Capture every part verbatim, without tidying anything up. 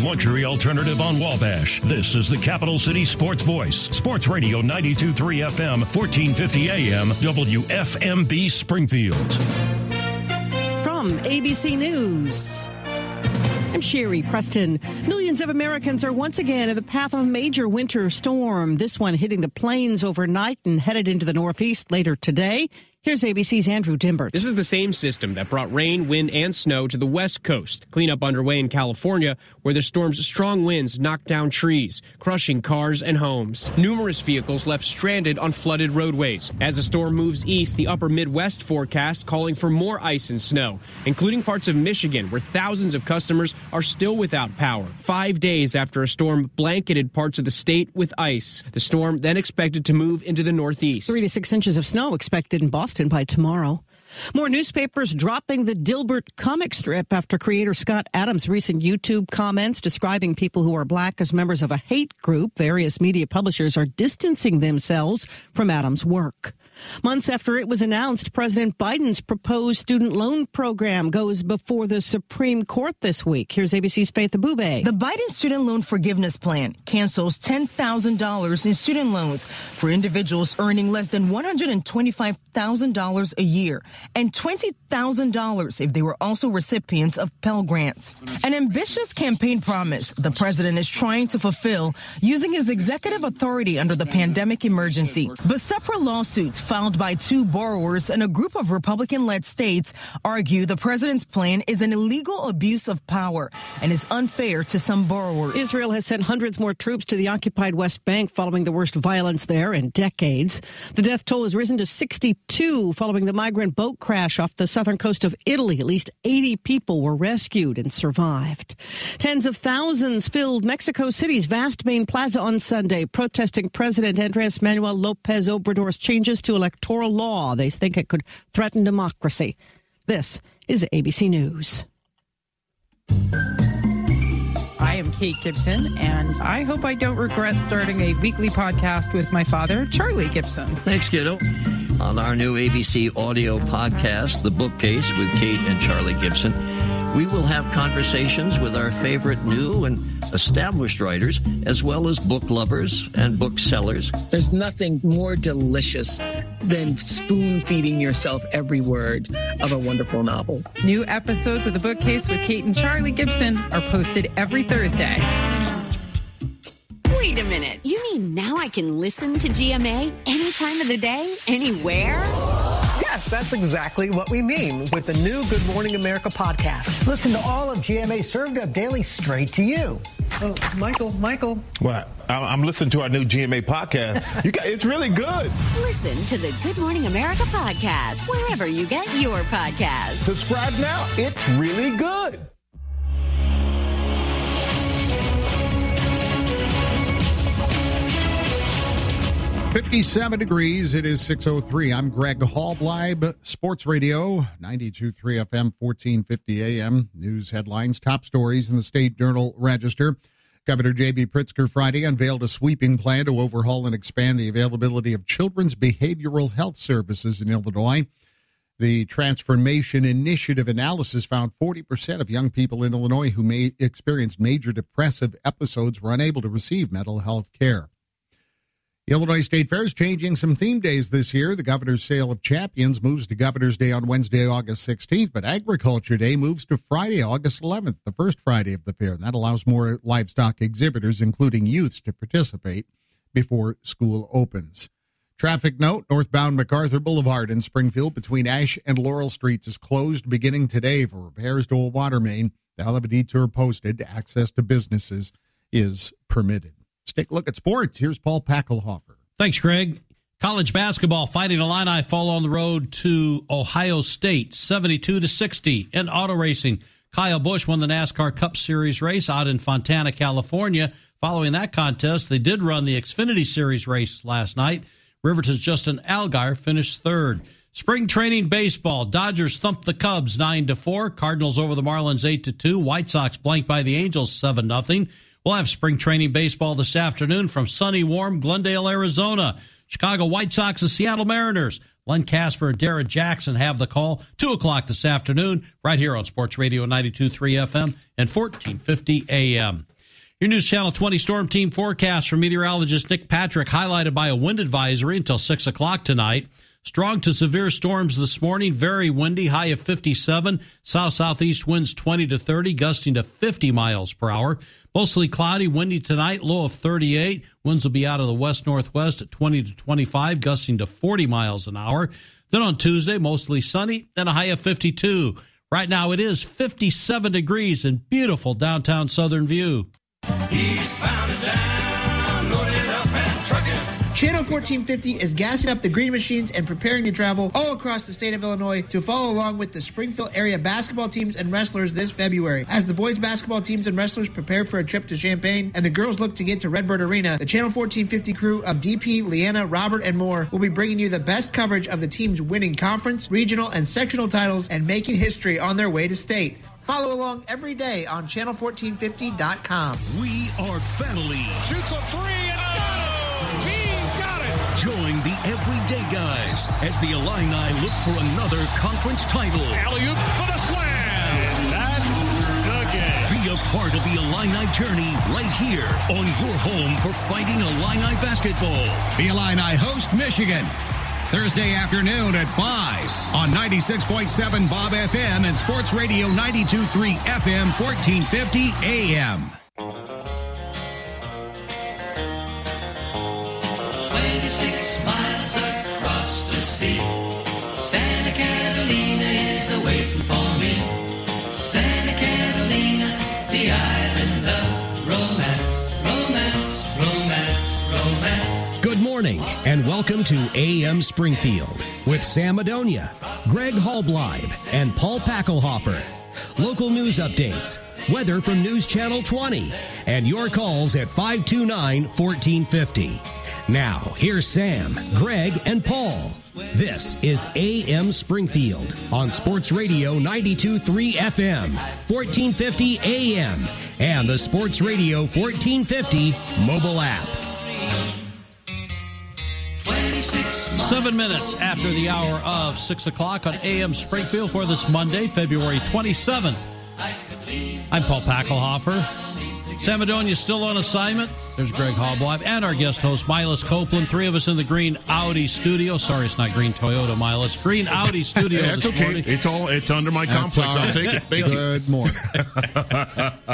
Luxury alternative on Wabash. This is the Capital City Sports Voice. Sports Radio ninety-two point three F M, fourteen fifty A M, W F M B Springfield. From A B C News, I'm Sherry Preston. Millions of Americans are once again in the path of a major winter storm, this one hitting the plains overnight and headed into the northeast later today. Here's A B C's Andrew Timbert. This is the same system that brought rain, wind, and snow to the West Coast. Cleanup underway in California, where the storm's strong winds knocked down trees, crushing cars and homes. Numerous vehicles left stranded on flooded roadways. As the storm moves east, the upper Midwest forecast calling for more ice and snow, including parts of Michigan, where thousands of customers are still without power, five days after a storm blanketed parts of the state with ice. The storm then expected to move into the northeast. Three to six inches of snow expected in Boston by tomorrow. More newspapers dropping the Dilbert comic strip after creator Scott Adams' recent YouTube comments describing people who are black as members of a hate group. Various media publishers are distancing themselves from Adams' work. Months after it was announced, President Biden's proposed student loan program goes before the Supreme Court this week. Here's A B C's Faith Abube. The Biden student loan forgiveness plan cancels ten thousand dollars in student loans for individuals earning less than one hundred twenty-five thousand dollars a year and twenty thousand dollars if they were also recipients of Pell Grants. An ambitious campaign promise the president is trying to fulfill using his executive authority under the pandemic emergency. But separate lawsuits filed by two borrowers and a group of Republican-led states argue the president's plan is an illegal abuse of power and is unfair to some borrowers. Israel has sent hundreds more troops to the occupied West Bank following the worst violence there in decades. The death toll has risen to sixty-two following the migrant boat crash off the southern coast of Italy. At least eighty people were rescued and survived. Tens of thousands filled Mexico City's vast main plaza on Sunday, protesting President Andres Manuel Lopez Obrador's changes to electoral law. They think it could threaten democracy. This is A B C News. I am Kate Gibson, and I hope I don't regret starting a weekly podcast with my father, Charlie Gibson. Thanks, kiddo. On our new A B C audio podcast, The Bookcase with Kate and Charlie Gibson, we will have conversations with our favorite new and established writers, as well as book lovers and booksellers. There's nothing more delicious than spoon-feeding yourself every word of a wonderful novel. New episodes of The Bookcase with Kate and Charlie Gibson are posted every Thursday. Wait a minute. You mean now I can listen to G M A any time of the day, anywhere? Yes, that's exactly what we mean with the new Good Morning America podcast. Listen to all of G M A served up daily straight to you. Oh, Michael, Michael. What? I'm listening to our new G M A podcast. You guys, it's really good. Listen to the Good Morning America podcast wherever you get your podcasts. Subscribe now. It's really good. fifty-seven degrees. It is six oh three. I'm Greg Halbleib, Sports Radio, ninety-two point three F M, fourteen fifty A M. News headlines, top stories in the State Journal Register. Governor J B. Pritzker Friday unveiled a sweeping plan to overhaul and expand the availability of children's behavioral health services in Illinois. The Transformation Initiative analysis found forty percent of young people in Illinois who may experience major depressive episodes were unable to receive mental health care. The Illinois State Fair is changing some theme days this year. The Governor's Sale of Champions moves to Governor's Day on Wednesday, August sixteenth, but Agriculture Day moves to Friday, August eleventh, the first Friday of the fair. And that allows more livestock exhibitors, including youths, to participate before school opens. Traffic note, northbound MacArthur Boulevard in Springfield between Ash and Laurel Streets is closed beginning today for repairs to a water main. They'll have a detour posted. Access to businesses is permitted. Let's take a look at sports. Here's Paul Pakalhofer. Thanks, Greg. College basketball, Fighting Illini fall on the road to Ohio State, seventy-two to sixty. In auto racing, Kyle Busch won the NASCAR Cup Series race out in Fontana, California. Following that contest, they did run the Xfinity Series race last night. Riverton's Justin Allgaier finished third. Spring training baseball. Dodgers thumped the Cubs nine to four. Cardinals over the Marlins eight to two. White Sox blanked by the Angels seven to nothing. We'll have spring training baseball this afternoon from sunny, warm Glendale, Arizona. Chicago White Sox and Seattle Mariners. Len Kasper and Darrin Jackson have the call. two o'clock this afternoon right here on Sports Radio ninety-two point three F M and fourteen fifty A M. Your News Channel twenty Storm Team forecast from meteorologist Nick Patrick, highlighted by a wind advisory until six o'clock tonight. Strong to severe storms this morning, very windy, high of fifty-seven, south-southeast winds twenty to thirty, gusting to fifty miles per hour. Mostly cloudy, windy tonight, low of thirty-eight. Winds will be out of the west-northwest at twenty to twenty-five, gusting to forty miles an hour. Then on Tuesday, mostly sunny, and a high of fifty-two. Right now it is fifty-seven degrees in beautiful downtown Southern View. Eastbound and down, loaded up and trucking. Channel fourteen fifty is gassing up the green machines and preparing to travel all across the state of Illinois to follow along with the Springfield area basketball teams and wrestlers this February. As the boys basketball teams and wrestlers prepare for a trip to Champaign and the girls look to get to Redbird Arena, the Channel fourteen fifty crew of D P, Leanna, Robert, and more will be bringing you the best coverage of the teams winning conference, regional, and sectional titles and making history on their way to state. Follow along every day on channel fourteen fifty dot com. We are family. Shoots a three and a Join the everyday guys as the Illini look for another conference title. Alley-oop for the slam. And that's the game. Be a part of the Illini journey right here on your home for Fighting Illini basketball. The Illini host Michigan Thursday afternoon at five on ninety-six point seven Bob F M and Sports Radio ninety-two point three F M, fourteen fifty A M. twenty-six miles across the sea, Santa Catalina is awaiting for me. Santa Catalina, the island of romance, romance, romance, romance. Good morning and welcome to A M Springfield with Sam Adonia, Greg Halbleib, and Paul Pakalhofer. Local news updates, weather from News Channel twenty, and your calls at five two nine, one four five zero. Now, here's Sam, Greg, and Paul. This is A M Springfield on Sports Radio ninety-two point three F M, fourteen fifty A M, and the Sports Radio fourteen fifty mobile app. Seven minutes after the hour of six o'clock on A M Springfield for this Monday, February twenty-seventh. I'm Paul Pakalhofer. Sam Adonia still on assignment. There's Greg Halbleib and our guest host, Miles Copeland. Three of us in the Green Audi studio. Sorry, it's not Green Toyota, Miles. Green Audi studio. That's this okay. Morning. It's all. It's under my That's complex. Right. I'll take it. Thank Good you. Morning.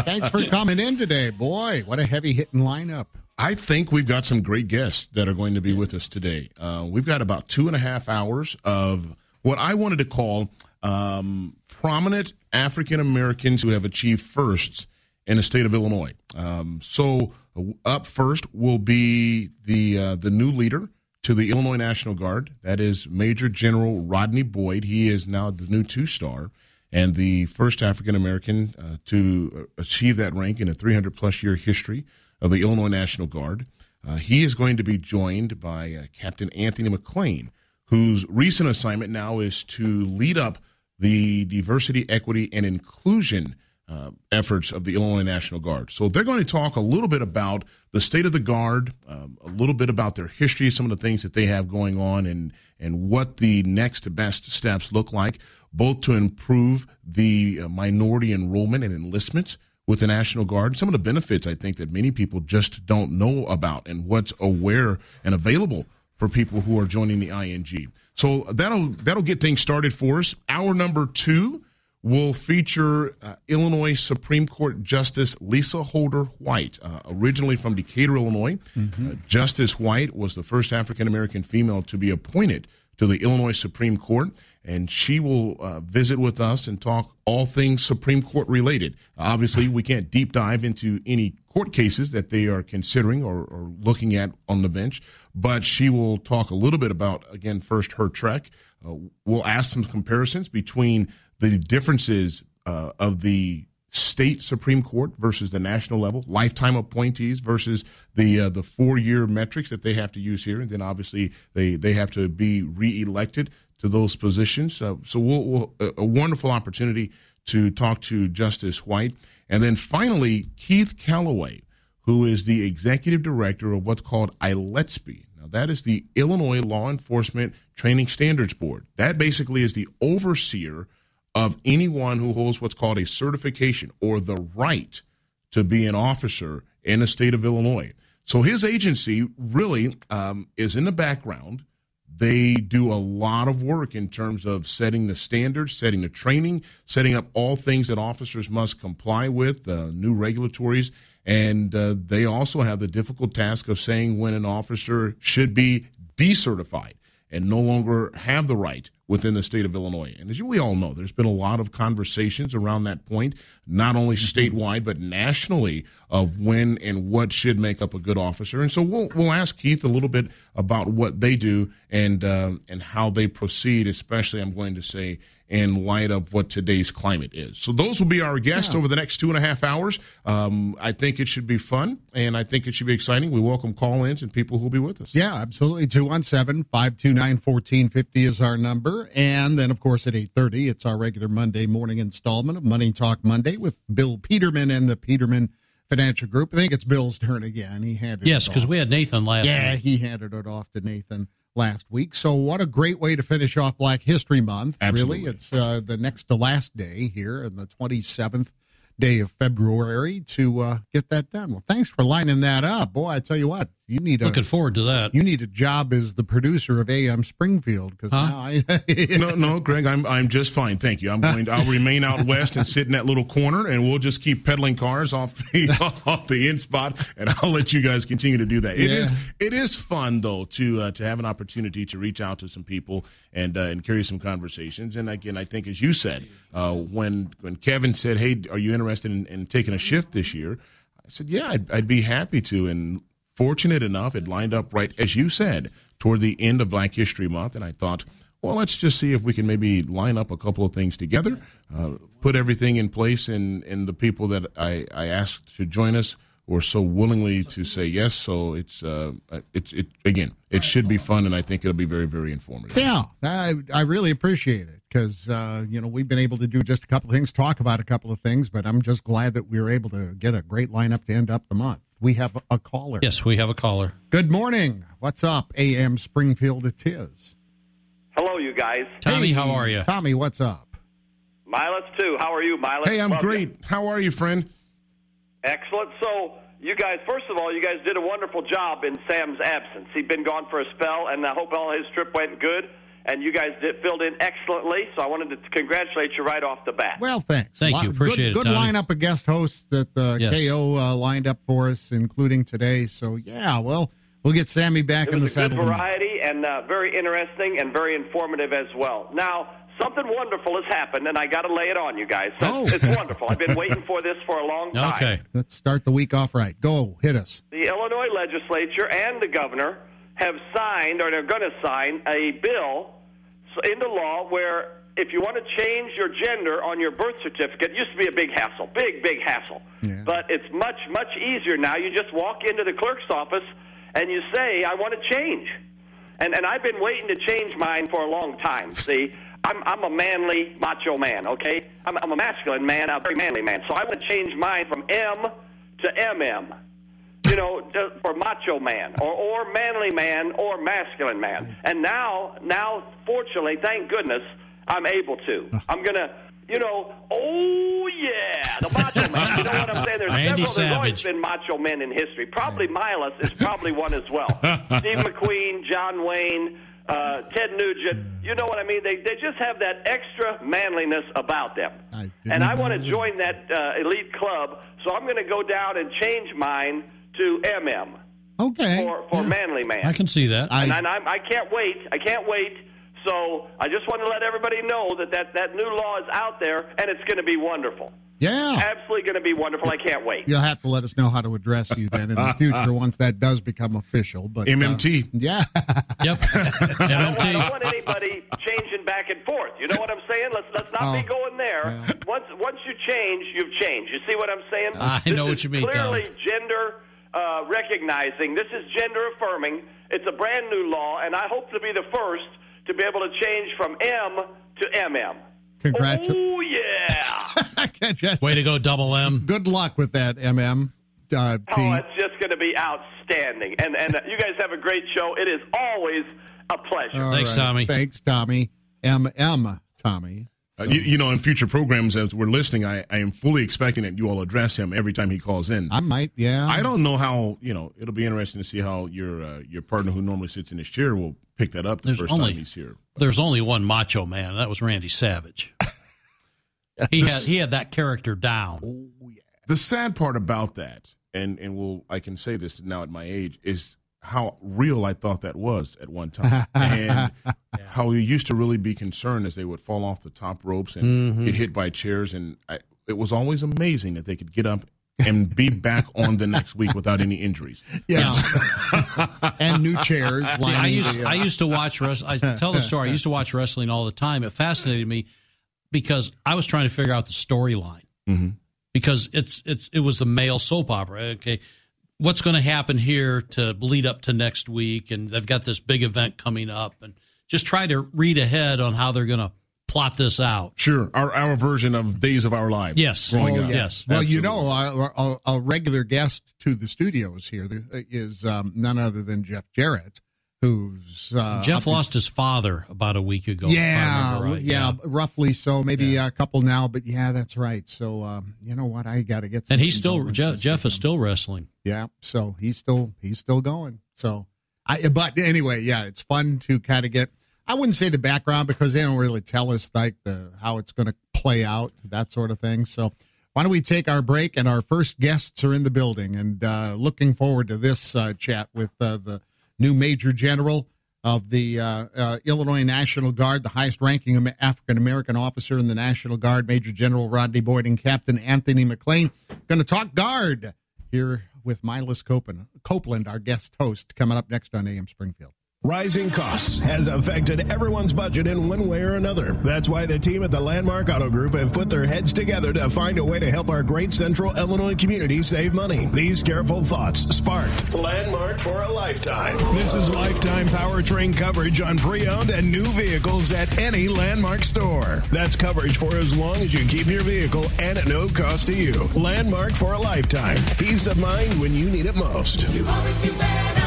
Thanks for coming in today, boy. What a heavy hitting lineup. I think we've got some great guests that are going to be with us today. Uh, we've got about two and a half hours of what I wanted to call um, prominent African Americans who have achieved firsts in the state of Illinois. Um, so up first will be the uh, the new leader to the Illinois National Guard. That is Major General Rodney Boyd. He is now the new two-star and the first African-American uh, to achieve that rank in a three hundred plus year history of the Illinois National Guard. Uh, he is going to be joined by uh, Captain Anthony McClain, whose recent assignment now is to lead up the diversity, equity, and inclusion Uh, efforts of the Illinois National Guard. So they're going to talk a little bit about the state of the Guard, um, a little bit about their history, some of the things that they have going on, and and what the next best steps look like, both to improve the uh, minority enrollment and enlistment with the National Guard, some of the benefits I think that many people just don't know about and what's aware and available for people who are joining the I N G. So that'll that'll get things started for us. Hour number two will feature uh, Illinois Supreme Court Justice Lisa Holder White, uh, originally from Decatur, Illinois. Mm-hmm. Uh, Justice White was the first African-American female to be appointed to the Illinois Supreme Court, and she will uh, visit with us and talk all things Supreme Court related. Uh, obviously, we can't deep dive into any court cases that they are considering or, or looking at on the bench, but she will talk a little bit about, again, first her trek. Uh, we'll ask some comparisons between the differences uh, of the state Supreme Court versus the national level, lifetime appointees versus the uh, the four-year metrics that they have to use here, and then obviously they, they have to be reelected to those positions. Uh, so we'll, we'll, a wonderful opportunity to talk to Justice White. And then finally, Keith Calloway, who is the executive director of what's called I L E T S B. Now, that is the Illinois Law Enforcement Training Standards Board. That basically is the overseer of anyone who holds what's called a certification or the right to be an officer in the state of Illinois. So his agency really um, is in the background. They do a lot of work in terms of setting the standards, setting the training, setting up all things that officers must comply with, uh, new regulatories. And uh, they also have the difficult task of saying when an officer should be decertified and no longer have the right within the state of Illinois. And as you, we all know, there's been a lot of conversations around that point, not only statewide but nationally, of when and what should make up a good officer. And so we'll we'll ask Keith a little bit about what they do and uh, and how they proceed, especially, I'm going to say, in light of what today's climate is. So those will be our guests yeah. over the next two and a half hours. Um, I think it should be fun, and I think it should be exciting. We welcome call-ins and people who will be with us. Yeah, absolutely. two one seven, five two nine, one four five zero is our number. And then, of course, at eight thirty, it's our regular Monday morning installment of Money Talk Monday with Bill Peterman and the Peterman Financial Group. I think it's Bill's turn again. He handed yes, because we had Nathan last yeah, week. Yeah, he handed it off to Nathan last week. So what a great way to finish off Black History Month. Absolutely. Really, it's uh, the next to last day here on the twenty-seventh day of February to uh, get that done. Well, thanks for lining that up. Boy, I tell you what, you need a... Looking forward to that. You need a job as the producer of A M Springfield. Cause huh? now I, no, no, Greg, I'm I'm just fine. Thank you. I'm going to, I'll remain out west and sit in that little corner, and we'll just keep peddling cars off the off the in spot, and I'll let you guys continue to do that. It yeah. is it is fun, though, to uh, to have an opportunity to reach out to some people and uh, and carry some conversations. And again, I think, as you said, uh, when when Kevin said, "Hey, are you interested in, in taking a shift this year?" I said, "Yeah, I'd, I'd be happy to." And fortunate enough, it lined up right, as you said, toward the end of Black History Month, and I thought, well, let's just see if we can maybe line up a couple of things together, uh, put everything in place, and, and the people that I, I asked to join us were so willingly to say yes, so it's, uh, it's it again, it should be fun, and I think it'll be very, very informative. Yeah, I, I really appreciate it, because, uh, you know, we've been able to do just a couple of things, talk about a couple of things, but I'm just glad that we were able to get a great lineup to end up the month. We have a caller. Yes, we have a caller. Good morning. What's up, A M Springfield? It is. Hello, you guys. Tommy, hey, how are you? Tommy, what's up? Miles, too. How are you, Miles? Hey, I'm Love great. You. How are you, friend? Excellent. So, you guys, first of all, you guys did a wonderful job in Sam's absence. He'd been gone for a spell, and I hope all his trip went good. And you guys did, filled in excellently, so I wanted to congratulate you right off the bat. Well, thanks. Thank lot, you. Appreciate good, it, Good Tommy. Lineup of guest hosts that uh, yes. K O uh, lined up for us, including today. So, yeah, well, we'll get Sammy back it in the saddle. It was a good variety and uh, very interesting and very informative as well. Now, something wonderful has happened, and I got to lay it on you guys. So oh. It's wonderful. I've been waiting for this for a long time. Okay. Let's start the week off right. Go. Hit us. The Illinois legislature and the governor have signed, or they're going to sign, a bill into law where if you want to change your gender on your birth certificate, it used to be a big hassle, big, big hassle. Yeah. But it's much, much easier now. You just walk into the clerk's office and you say, I want to change. And and I've been waiting to change mine for a long time, see? I'm I'm a manly, macho man, okay? I'm, I'm a masculine man, a very manly man. So I want to change mine from M to M M. You know, for macho man, or, or manly man, or masculine man. And now, now, fortunately, thank goodness, I'm able to. I'm going to, you know, oh, yeah, the macho man. You know what I'm saying? There's Andy several, there's always been macho men in history. Probably Miles is probably one as well. Steve McQueen, John Wayne, uh, Ted Nugent. You know what I mean? They they just have that extra manliness about them. I and I want to join that uh, elite club, so I'm going to go down and change mine to M M. Okay. For, for yeah. manly man. I can see that. And I, and I, I can't wait. I can't wait. So I just want to let everybody know that that, that new law is out there, and it's going to be wonderful. Yeah. Absolutely going to be wonderful. I can't wait. You'll have to let us know how to address you then in the future once that does become official. But M M T. Uh, yeah. Yep. M M T. I don't, I don't want anybody changing back and forth. You know what I'm saying? Let's let's not oh, be going there. Yeah. Once once you change, you've changed. You see what I'm saying? I this know what you mean, clearly Tom. Gender Uh, recognizing this is gender affirming. It's a brand new law, and I hope to be the first to be able to change from M to M M. Congratulations. Oh, yeah. Way to go, Double M. Good luck with that, M M. Uh, oh, it's just going to be outstanding. And, and uh, you guys have a great show. It is always a pleasure. All Thanks, right. Tommy. Thanks, Tommy. M M, Tommy. So. Uh, you, you know, in future programs, as we're listening, I, I am fully expecting that you all address him every time he calls in. I might, yeah. I don't know how, you know, it'll be interesting to see how your uh, your partner who normally sits in his chair will pick that up the there's first only, time he's here. But. There's only one macho man. That was Randy Savage. he, had, he had that character down. Oh, yeah. The sad part about that, and, and we'll, I can say this now at my age, is how real I thought that was at one time, and yeah. how you used to really be concerned as they would fall off the top ropes and mm-hmm. get hit by chairs. And I, it was always amazing that they could get up and be back on the next week without any injuries. Yeah, yeah. And new chairs. See, I used the, uh... I used to watch wrestling. I tell the story. I used to watch wrestling all the time. It fascinated me because I was trying to figure out the storyline mm-hmm. because it's it's it was the male soap opera. Okay. What's going to happen here to lead up to next week, and they've got this big event coming up, and just try to read ahead on how they're going to plot this out. Sure. Our our version of Days of Our Lives. Yes. Growing oh, up. Yes. Well, absolutely. You know, our, our, our regular guest to the studios here is um, none other than Jeff Jarrett, who's... Uh, Jeff lost his father about a week ago. Yeah. Right. Yeah, yeah, roughly so. Maybe yeah. a couple now, but yeah, that's right. So, um, you know what? I got to get some... And he's still... Jeff, Jeff is still wrestling. Yeah, so he's still he's still going. So, I but anyway, yeah, it's fun to kind of get. I wouldn't say the background because they don't really tell us like the how it's going to play out, that sort of thing. So, why don't we take our break? And our first guests are in the building, and uh, looking forward to this uh, chat with uh, the new Major General of the uh, uh, Illinois National Guard, the highest-ranking African-American officer in the National Guard, Major General Rodney Boyd, and Captain Anthony McClain. Going to talk Guard here with Miles Copeland, our guest host, coming up next on A M Springfield. Rising costs has affected everyone's budget in one way or another. That's why the team at the Landmark Auto Group have put their heads together to find a way to help our great central Illinois community save money. These careful thoughts sparked Landmark for a Lifetime. This is lifetime powertrain coverage on pre-owned and new vehicles at any Landmark store. That's coverage for as long as you keep your vehicle and at no cost to you. Landmark for a Lifetime. Peace of mind when you need it most. You always do better.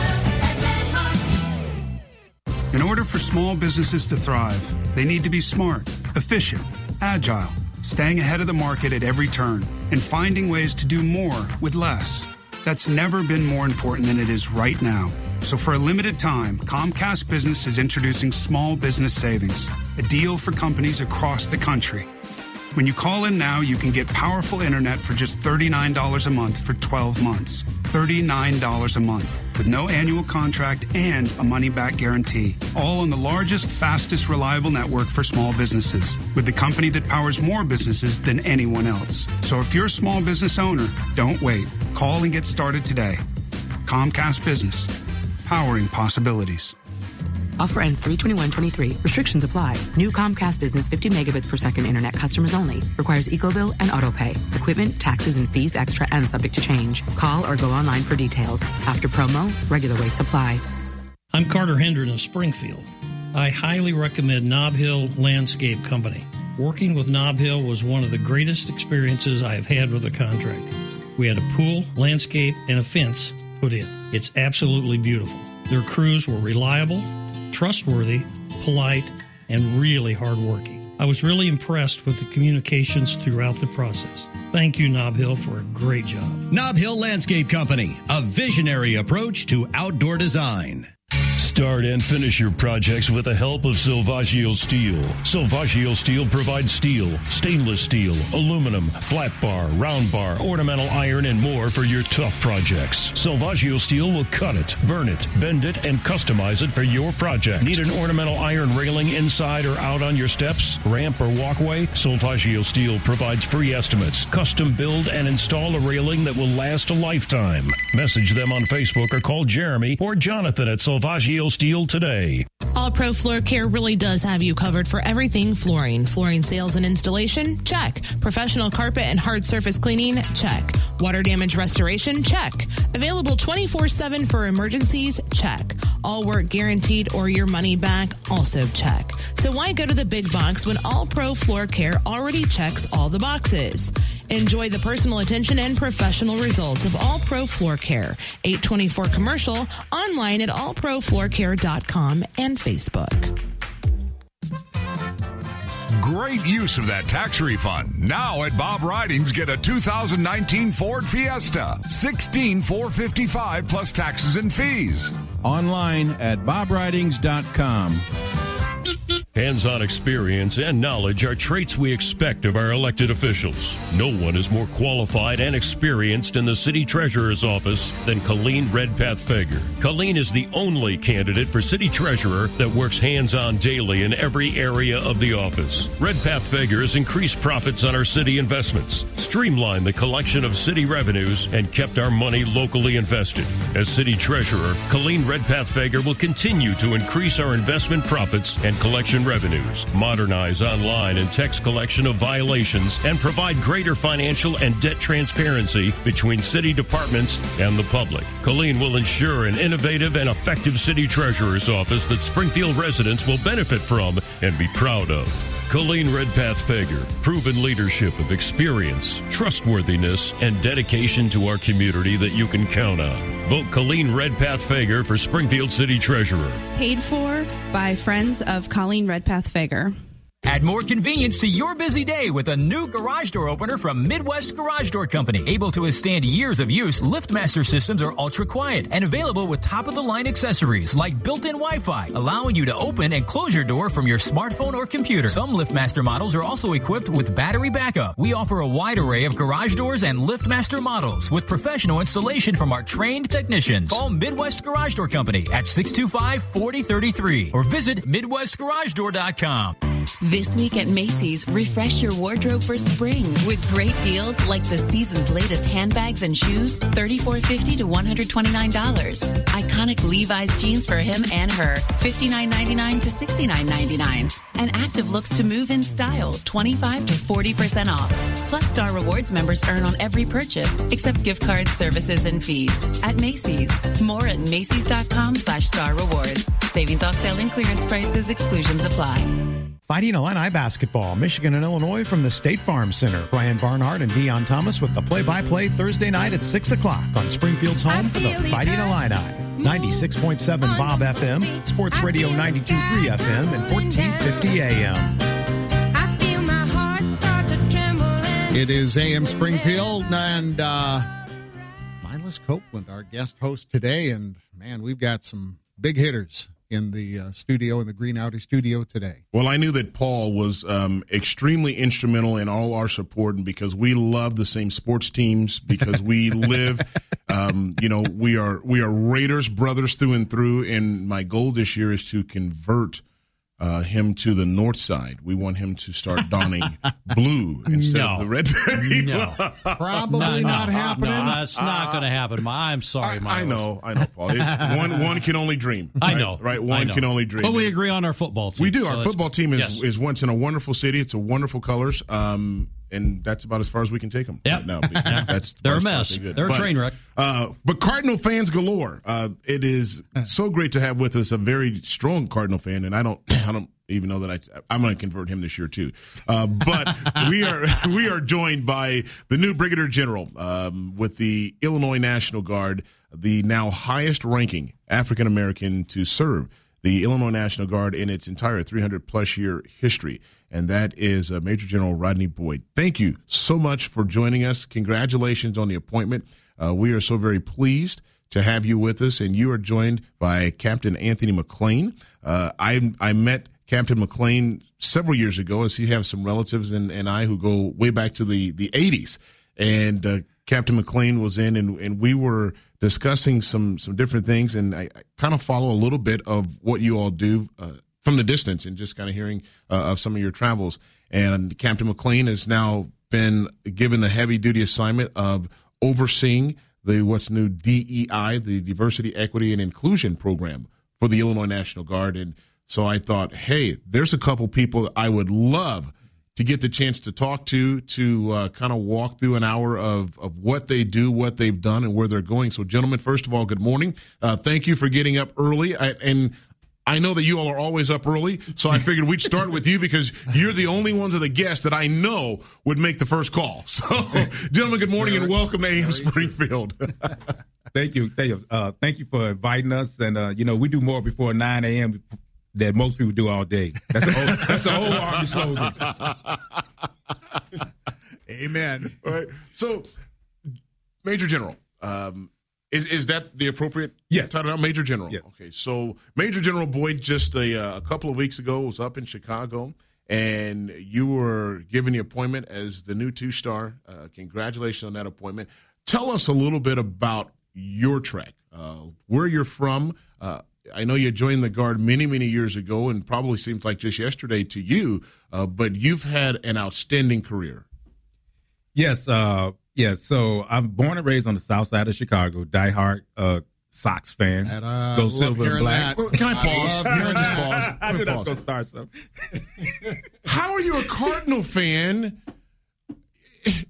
In order for small businesses to thrive, they need to be smart, efficient, agile, staying ahead of the market at every turn, and finding ways to do more with less. That's never been more important than it is right now. So for a limited time, Comcast Business is introducing Small Business Savings, a deal for companies across the country. When you call in now, you can get powerful internet for just thirty-nine dollars a month for twelve months. thirty-nine dollars a month, with no annual contract and a money-back guarantee. All on the largest, fastest, reliable network for small businesses, with the company that powers more businesses than anyone else. So if you're a small business owner, don't wait. Call and get started today. Comcast Business, powering possibilities. Offer ends three twenty-one twenty-three. Restrictions apply. New Comcast Business fifty megabits per second internet customers only. Requires EcoBill and autopay. Equipment, taxes, and fees extra and subject to change. Call or go online for details. After promo, regular rates apply. I'm Carter Hendren of Springfield. I highly recommend Nob Hill Landscape Company. Working with Nob Hill was one of the greatest experiences I have had with a contractor. We had a pool, landscape, and a fence put in. It's absolutely beautiful. Their crews were reliable, trustworthy, polite, and really hardworking. I was really impressed with the communications throughout the process. Thank you, Nob Hill, for a great job. Nob Hill Landscape Company, a visionary approach to outdoor design. Start and finish your projects with the help of Silvaggio Steel. Silvaggio Steel provides steel, stainless steel, aluminum, flat bar, round bar, ornamental iron, and more for your tough projects. Silvaggio Steel will cut it, burn it, bend it, and customize it for your project. Need an ornamental iron railing inside or out on your steps, ramp, or walkway? Silvaggio Steel provides free estimates. Custom build and install a railing that will last a lifetime. Message them on Facebook or call Jeremy or Jonathan at Silvaggio Steel today. All Pro Floor Care really does have you covered for everything flooring. Flooring sales and installation? Check. Professional carpet and hard surface cleaning? Check. Water damage restoration? Check. Available twenty-four seven for emergencies? Check. All work guaranteed or your money back? Also check. So why go to the big box when All Pro Floor Care already checks all the boxes? Enjoy the personal attention and professional results of All Pro Floor Care, eight twenty-four Commercial, online at all pro floor care dot com and Facebook. Great use of that tax refund. Now at Bob Ridings, get a two thousand nineteen Ford Fiesta, sixteen thousand four hundred fifty-five dollars plus taxes and fees. Online at bob ridings dot com. Hands-on experience and knowledge are traits we expect of our elected officials. No one is more qualified and experienced in the city treasurer's office than Colleen Redpath-Fager. Colleen is the only candidate for city treasurer that works hands-on daily in every area of the office. Redpath-Fager has increased profits on our city investments, streamlined the collection of city revenues, and kept our money locally invested. As city treasurer, Colleen Redpath-Fager will continue to increase our investment profits and collection revenues, modernize online and text collection of violations, and provide greater financial and debt transparency between city departments and the public. Colleen will ensure an innovative and effective city treasurer's office that Springfield residents will benefit from and be proud of. Colleen Redpath-Fager, proven leadership of experience, trustworthiness, and dedication to our community that you can count on. Vote Colleen Redpath-Fager for Springfield City Treasurer. Paid for by friends of Colleen Redpath-Fager. Add more convenience to your busy day with a new garage door opener from Midwest Garage Door Company. Able to withstand years of use, LiftMaster systems are ultra-quiet and available with top-of-the-line accessories like built-in Wi-Fi, allowing you to open and close your door from your smartphone or computer. Some LiftMaster models are also equipped with battery backup. We offer a wide array of garage doors and LiftMaster models with professional installation from our trained technicians. Call Midwest Garage Door Company at six two five, four zero three three or visit midwest garage door dot com. This week at Macy's, refresh your wardrobe for spring with great deals like the season's latest handbags and shoes, thirty-four fifty to one hundred twenty-nine dollars. Iconic Levi's jeans for him and her, fifty-nine ninety-nine to sixty-nine ninety-nine. And active looks to move in style, twenty-five to forty percent off. Plus, Star Rewards members earn on every purchase except gift cards, services, and fees. At Macy's, more at macy's dot com slash star rewards. Savings off sale and clearance prices. Exclusions apply. Fighting Illini basketball, Michigan and Illinois from the State Farm Center. Brian Barnhart and Dion Thomas with the play-by-play Thursday night at six o'clock on Springfield's home for the Fighting Illini. ninety-six point seven Bob F M, Sports Radio ninety-two point three F M, and fourteen fifty A M. I feel my heart start to tremble. It is A M Springfield, and uh, Miles Copeland, our guest host today. And, man, we've got some big hitters in the uh, studio, in the Green Outer studio today. Well, I knew that Paul was um, extremely instrumental in all our support, and because we love the same sports teams, because we live, um, you know, we are we are Raiders brothers through and through, and my goal this year is to convert Uh, him to the north side. We want him to start donning blue instead no. of the red. No, probably no, no, not happening. No, that's not uh, going to happen. I'm sorry, I, Miles. I know, I know, Paul. It's, one one can only dream. Right? I know, right? One I know. Can only dream. But we agree on our football team. We do. So our football team is yes. is once in a wonderful city. It's a wonderful colors, um, and that's about as far as we can take them. Yep. Right now, yeah, that's they're a mess. They're but, a train wreck. Uh, but Cardinal fans galore. Uh, it is so great to have with us a very strong Cardinal fan, and I don't. I don't even know that I, I'm going to convert him this year too. Uh, but we are we are joined by the new Brigadier General um, with the Illinois National Guard, the now highest ranking African American to serve the Illinois National Guard in its entire three hundred plus year history. And that is uh, Major General Rodney Boyd. Thank you so much for joining us. Congratulations on the appointment. Uh, we are so very pleased to have you with us, and you are joined by Captain Anthony McClain. Uh, I I met Captain McClain several years ago, as he has some relatives and, and I who go way back to the, the eighties. And uh, Captain McClain was in, and, and we were discussing some, some different things, and I, I kind of follow a little bit of what you all do uh, from the distance and just kind of hearing uh, of some of your travels. And Captain McClain has now been given the heavy-duty assignment of overseeing the what's new D E I, the Diversity, Equity, and Inclusion Program for the Illinois National Guard. And So I thought, hey, there's a couple people that I would love to get the chance to talk to, to uh, kind of walk through an hour of, of what they do, what they've done, and where they're going. So, gentlemen, first of all, good morning. Uh, thank you for getting up early. I, and I know that you all are always up early, so I figured we'd start with you because you're the only ones of the guests that I know would make the first call. So, gentlemen, good morning and welcome to A M Springfield. Thank you. Thank you. Uh, thank you for inviting us. And, uh, you know, we do more before nine a.m., that most people do all day. That's the old, that's the whole army slogan. Amen. All right. So, Major General, um, is is that the appropriate yes. title? Major General. Yes. Okay. So, Major General Boyd just a, uh, a couple of weeks ago was up in Chicago, and you were given the appointment as the new two-star. Uh, congratulations on that appointment. Tell us a little bit about your trek, uh, where you're from. Uh, I know you joined the Guard many, many years ago and probably seems like just yesterday to you, uh, but you've had an outstanding career. Yes. Uh, yes. So I'm born and raised on the south side of Chicago, diehard uh, Sox fan. And, uh, go silver and black. Well, can I pause? I, just pause. I knew that was going to start something. How are you a Cardinal fan?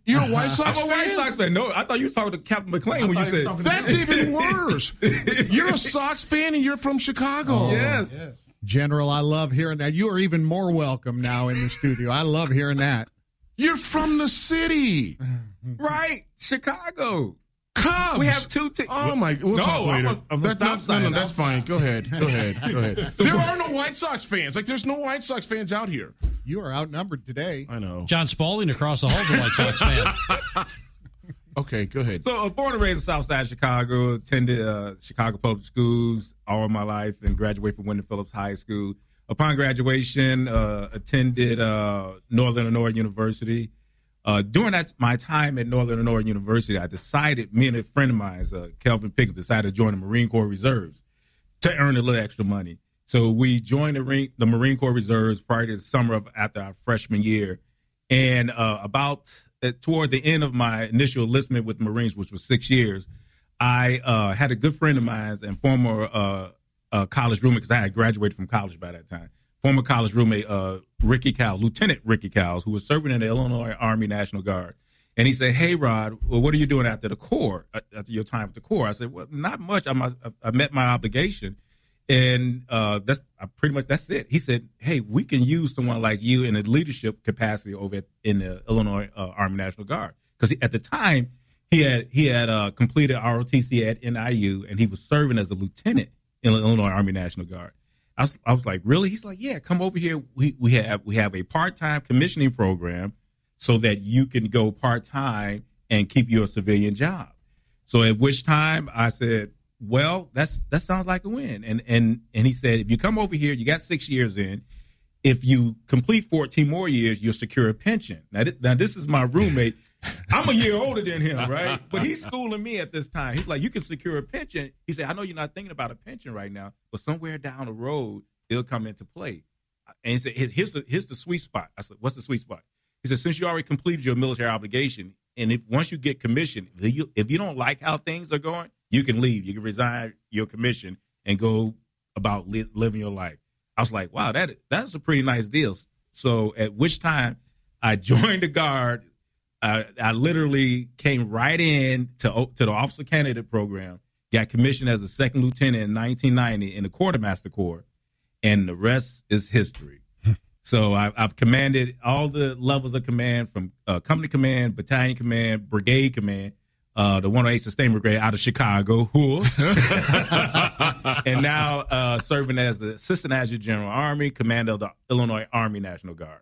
You're a White Sox I'm fan? I'm a White Sox fan. No, I thought you were talking to Captain McClain when you said that's even worse. You're a Sox fan and you're from Chicago. Oh, yes. yes. General, I love hearing that. You are even more welcome now in the studio. I love hearing that. You're from the city. Right? Chicago. Cubs. We have two tickets. Oh, my. We'll no, talk later. I'm a, I'm that, no, no, no, that's fine. Go ahead. Go ahead. Go ahead. There are no White Sox fans. Like, there's no White Sox fans out here. You are outnumbered today. I know. John Spaulding across the hall's a White Sox fan. Okay, go ahead. So, uh, born and raised in South Side Chicago, attended uh, Chicago public schools all my life and graduated from Wendell Phillips High School. Upon graduation, uh, attended uh, Northern Illinois University. Uh, during that, my time at Northern Illinois University, I decided, me and a friend of mine, uh, Kelvin Pickens, decided to join the Marine Corps Reserves to earn a little extra money. So we joined the, the Marine Corps Reserves prior to the summer of after our freshman year. And uh, about uh, toward the end of my initial enlistment with the Marines, which was six years, I uh, had a good friend of mine and former uh, uh, college roommate, because I had graduated from college by that time. Former college roommate, uh, Ricky Cowles, Lieutenant Ricky Cowles, who was serving in the Illinois Army National Guard. And he said, hey, Rod, well, what are you doing after the Corps, after your time at the Corps? I said, well, not much. I'm, I, I met my obligation. And uh, that's uh, pretty much that's it. He said, hey, we can use someone like you in a leadership capacity over at, in the Illinois uh, Army National Guard. Because at the time, he had he had uh, completed R O T C at N I U, and he was serving as a lieutenant in the Illinois Army National Guard. I was, I was like, really? He's like, yeah, come over here. We we have we have a part-time commissioning program so that you can go part-time and keep your civilian job. So at which time I said, well, that's that sounds like a win. And and and he said, if you come over here, you got six years in. If you complete fourteen more years, you'll secure a pension. Now, th- now this is my roommate. I'm a year older than him, right? But he's schooling me at this time. He's like, you can secure a pension. He said, I know you're not thinking about a pension right now, but somewhere down the road, it'll come into play. And he said, here's the, here's the sweet spot. I said, what's the sweet spot? He said, since you already completed your military obligation, and if once you get commissioned, if you, if you don't like how things are going, you can leave. You can resign your commission and go about li- living your life. I was like, wow, that that's a pretty nice deal. So at which time I joined the Guard. I, I literally came right in to, to the officer candidate program, got commissioned as a second lieutenant in nineteen ninety in the Quartermaster Corps, and the rest is history. So I, I've commanded all the levels of command from uh, company command, battalion command, brigade command, uh, the one oh eight Sustainment Brigade out of Chicago, and now uh, serving as the Assistant Adjutant General Army, commander of the Illinois Army National Guard.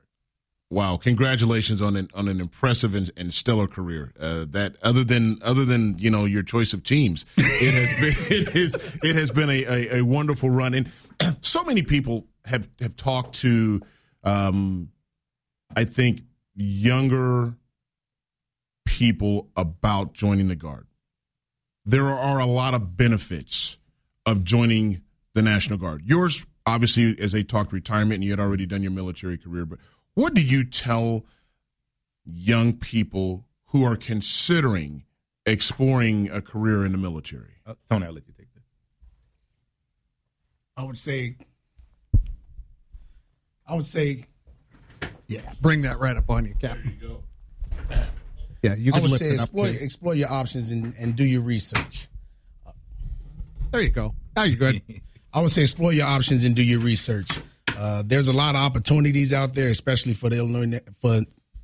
Wow! Congratulations on an on an impressive and, and stellar career. Uh, that other than other than you know your choice of teams, it has been it is it has been a, a, a wonderful run. And so many people have have talked to, um, I think younger people about joining the Guard. There are a lot of benefits of joining the National Guard. Yours, obviously, as they talked retirement, and you had already done your military career, but what do you tell young people who are considering exploring a career in the military? Uh, Tony, I'll let you take that. I would say I would say, yeah, bring that right up on you, Captain. There you go. Yeah, you can I would say explore, explore your options and, and do your research. There you go. Now you're good. I would say explore your options and do your research. Uh, there's a lot of opportunities out there, especially for the Illinois for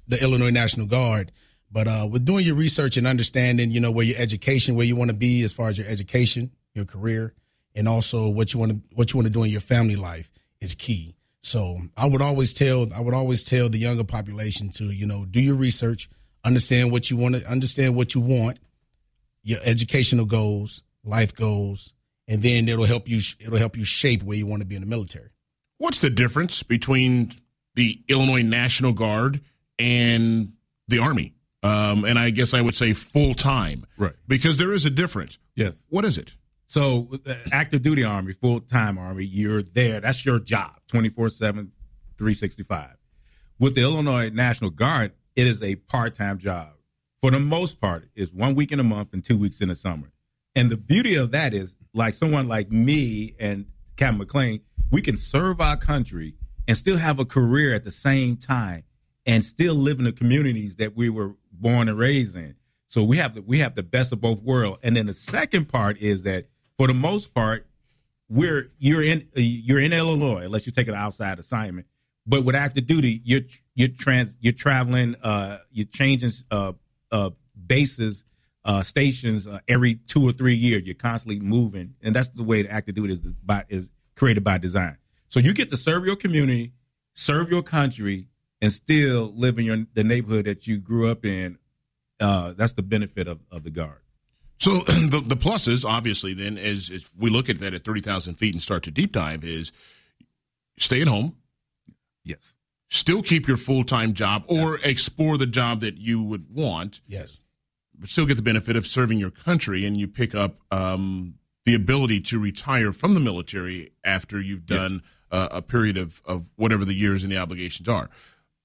the Illinois National Guard. But uh, with doing your research and understanding, you know, where your education, where you want to be as far as your education, your career, and also what you want to what you want to do in your family life is key. So I would always tell I would always tell the younger population to, you know, do your research, understand what you want to understand what you want, your educational goals, life goals, and then it'll help you it'll help you shape where you want to be in the military. What's the difference between the Illinois National Guard and the Army? Um, and I guess I would say full-time. Right. Because there is a difference. Yes. What is it? So uh, active duty Army, full-time Army, you're there. That's your job, twenty-four seven, three sixty-five. With the Illinois National Guard, it is a part-time job. For the most part, it's one week in a month and two weeks in the summer. And the beauty of that is, like someone like me and Captain McClain, we can serve our country and still have a career at the same time and still live in the communities that we were born and raised in. So we have the, we have the best of both worlds. And then the second part is that for the most part, we're you're in you're in Illinois unless you take an outside assignment. But with active duty, you're you're trans you're traveling, uh, you're changing uh, uh, bases, uh, stations uh, every two or three years. You're constantly moving, and that's the way the active duty is by is. created by design. So you get to serve your community, serve your country, and still live in your the neighborhood that you grew up in. Uh, that's the benefit of, of the Guard. So the, the pluses, obviously, then, as if we look at that at thirty thousand feet and start to deep dive, is stay at home. Yes. Still keep your full-time job or yes. explore the job that you would want. Yes. But still get the benefit of serving your country, and you pick up um the ability to retire from the military after you've done yeah. uh, a period of, of whatever the years and the obligations are.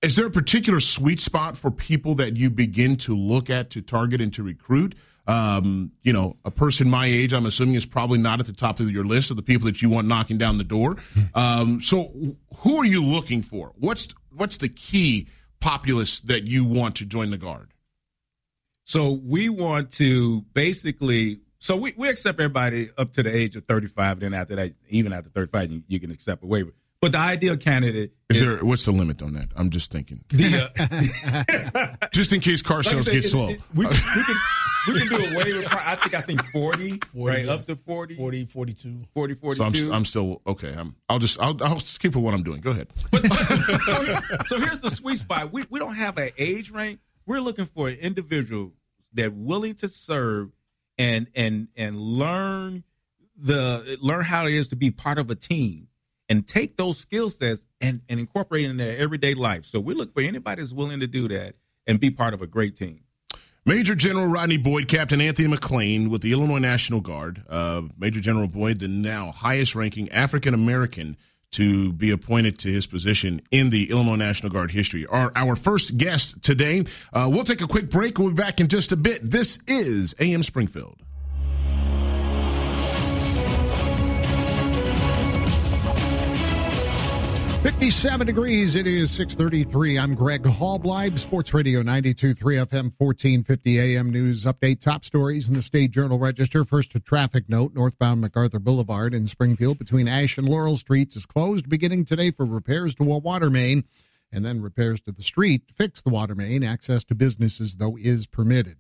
Is there a particular sweet spot for people that you begin to look at to target and to recruit? Um, you know, a person my age, I'm assuming, is probably not at the top of your list of the people that you want knocking down the door. Um, so who are you looking for? What's what's the key populace that you want to join the Guard? So we want to basically... So we, we accept everybody up to the age of thirty-five. Then after that, even after thirty-five, you, you can accept a waiver. But the ideal candidate is, is there. What's the limit on that? I'm just thinking. The, uh, just in case car like sales say, get it, slow, it, we, we, can, we can do a waiver. I think I seen forty, forty right? Yeah. Up to forty, forty, forty-two, forty, forty-two. So I'm, I'm still okay. I'm, I'll just I'll, I'll just keep with what I'm doing. Go ahead. But, so, here, so here's the sweet spot. We we don't have an age range. We're looking for an individual that's willing to serve. And and and learn the learn how it is to be part of a team, and take those skill sets and, and incorporate it in their everyday life. So we look for anybody that's willing to do that and be part of a great team. Major General Rodney Boyd, Captain Anthony McClain with the Illinois National Guard. Uh, Major General Boyd, the now highest-ranking African American to be appointed to his position in the Illinois National Guard history. Our, our first guest today, uh, we'll take a quick break. We'll be back in just a bit. This is A M Springfield. fifty-seven degrees. It is six thirty-three. I'm Greg Halbleib, Sports Radio ninety-two point three F M, fourteen fifty A M News Update. Top stories in the State Journal Register. First, a traffic note. Northbound MacArthur Boulevard in Springfield between Ash and Laurel Streets is closed beginning today for repairs to a water main and then repairs to the street to fix the water main. Access to businesses, though, is permitted.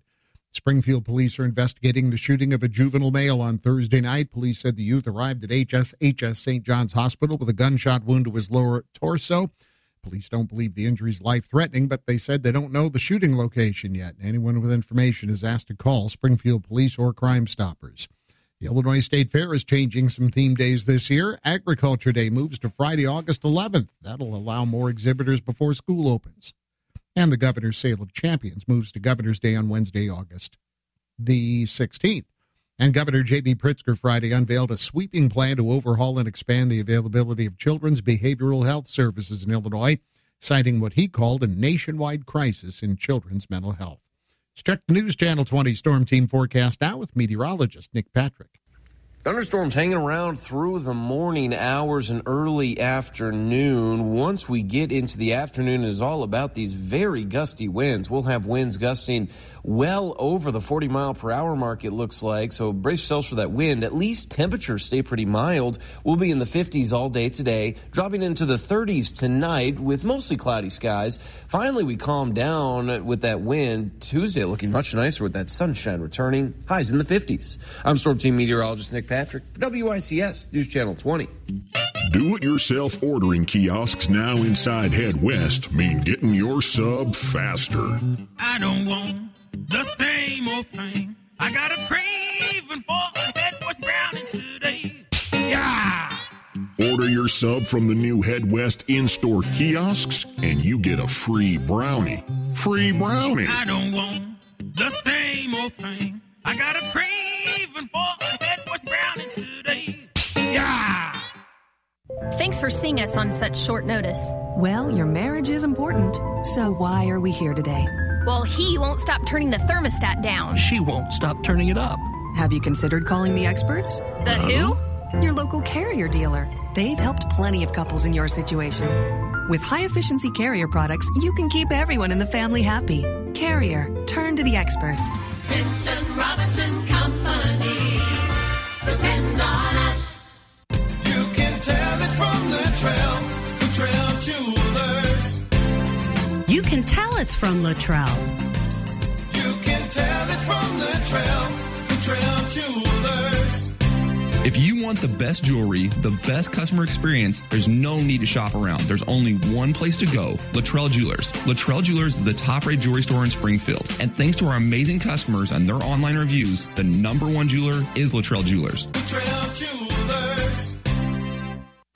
Springfield police are investigating the shooting of a juvenile male on Thursday night. Police said the youth arrived at H S H S Saint John's Hospital with a gunshot wound to his lower torso. Police don't believe the injury is life-threatening, but they said they don't know the shooting location yet. Anyone with information is asked to call Springfield Police or Crime Stoppers. The Illinois State Fair is changing some theme days this year. Agriculture Day moves to Friday, August eleventh. That'll allow more exhibitors before school opens. And the Governor's Sale of Champions moves to Governor's Day on Wednesday, August the sixteenth. And Governor J B. Pritzker Friday unveiled a sweeping plan to overhaul and expand the availability of children's behavioral health services in Illinois, citing what he called a nationwide crisis in children's mental health. Let's check the News Channel twenty Storm Team forecast now with meteorologist Nick Patrick. Thunderstorms hanging around through the morning hours and early afternoon. Once we get into the afternoon, it is all about these very gusty winds. We'll have winds gusting well over the forty mile per hour mark, it looks like. So brace yourselves for that wind. At least temperatures stay pretty mild. We'll be in the fifties all day today, dropping into the thirties tonight with mostly cloudy skies. Finally, we calm down with that wind. Tuesday looking much nicer with that sunshine returning. Highs in the fifties. I'm Storm Team meteorologist Nick Patrick. Patrick, W I C S News Channel twenty. Do-it-yourself ordering kiosks now inside Head West mean getting your sub faster. I don't want the same old thing. I got a craving for a Head West brownie today. Yeah! Order your sub from the new Head West in-store kiosks and you get a free brownie. Free brownie! I don't want the same old thing. I got a craving for a Head West brownie today. Yeah! Thanks for seeing us on such short notice. Well, your marriage is important, so why are we here today? Well, he won't stop turning the thermostat down. She won't stop turning it up. Have you considered calling the experts? The who? Your local carrier dealer. They've helped plenty of couples in your situation. With high-efficiency carrier products, you can keep everyone in the family happy. Carrier, turn to the experts. Vincent Robinson Company. Depend on us. You can tell it from the trail. Latrell Jewelers. You can tell it's from Latrell. You can tell it's from Latrell. Latrell Jewelers. If you want the best jewelry, the best customer experience, there's no need to shop around. There's only one place to go, Latrell Jewelers. Latrell Jewelers is the top-rated jewelry store in Springfield. And thanks to our amazing customers and their online reviews, the number one jeweler is Latrell Jewelers. Latrell Jewelers.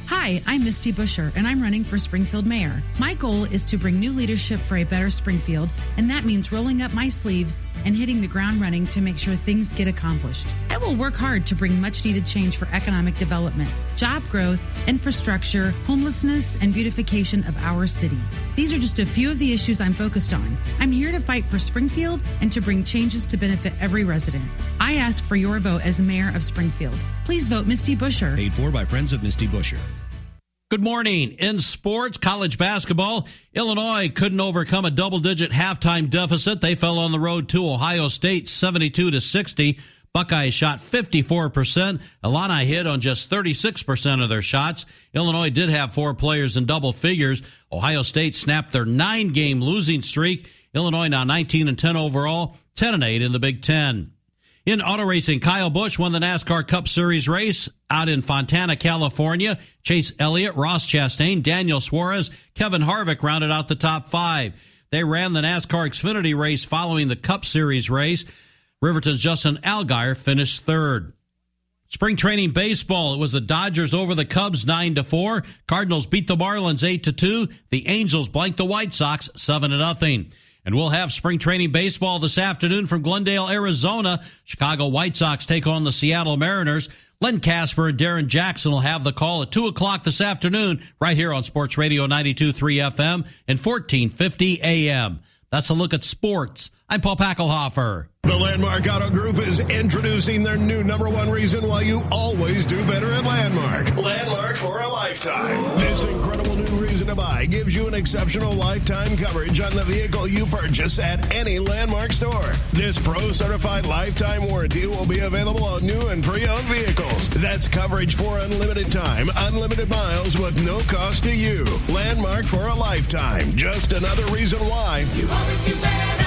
Hi, I'm Misty Busher, and I'm running for Springfield Mayor. My goal is to bring new leadership for a better Springfield, and that means rolling up my sleeves and hitting the ground running to make sure things get accomplished. I will work hard to bring much-needed change for economic development, job growth, infrastructure, homelessness, and beautification of our city. These are just a few of the issues I'm focused on. I'm here to fight for Springfield and to bring changes to benefit every resident. I ask for your vote as Mayor of Springfield. Please vote Misty Busher. Paid for by Friends of Misty Busher. Good morning. In sports, college basketball, Illinois couldn't overcome a double-digit halftime deficit. They fell on the road to Ohio State seventy-two to sixty. Buckeyes shot fifty-four percent. Illini hit on just thirty-six percent of their shots. Illinois did have four players in double figures. Ohio State snapped their nine-game losing streak. Illinois now nineteen and ten overall, ten and eight in the Big Ten. In auto racing, Kyle Busch won the NASCAR Cup Series race out in Fontana, California. Chase Elliott, Ross Chastain, Daniel Suarez, Kevin Harvick rounded out the top five. They ran the NASCAR Xfinity race following the Cup Series race. Riverton's Justin Allgaier finished third. Spring training baseball, it was the Dodgers over the Cubs nine to four. Cardinals beat the Marlins eight to two. The Angels blanked the White Sox seven to nothing. And we'll have spring training baseball this afternoon from Glendale, Arizona. Chicago White Sox take on the Seattle Mariners. Len Kasper and Darrin Jackson will have the call at two o'clock this afternoon right here on Sports Radio ninety-two point three F M and fourteen fifty A M. That's a look at sports. I'm Paul Pakalhofer. The Landmark Auto Group is introducing their new number one reason why you always do better at Landmark. Landmark for a lifetime. This incredible new reason to buy gives you an exceptional lifetime coverage on the vehicle you purchase at any Landmark store. This pro-certified lifetime warranty will be available on new and pre-owned vehicles. That's coverage for unlimited time, unlimited miles with no cost to you. Landmark for a lifetime. Just another reason why you always do better.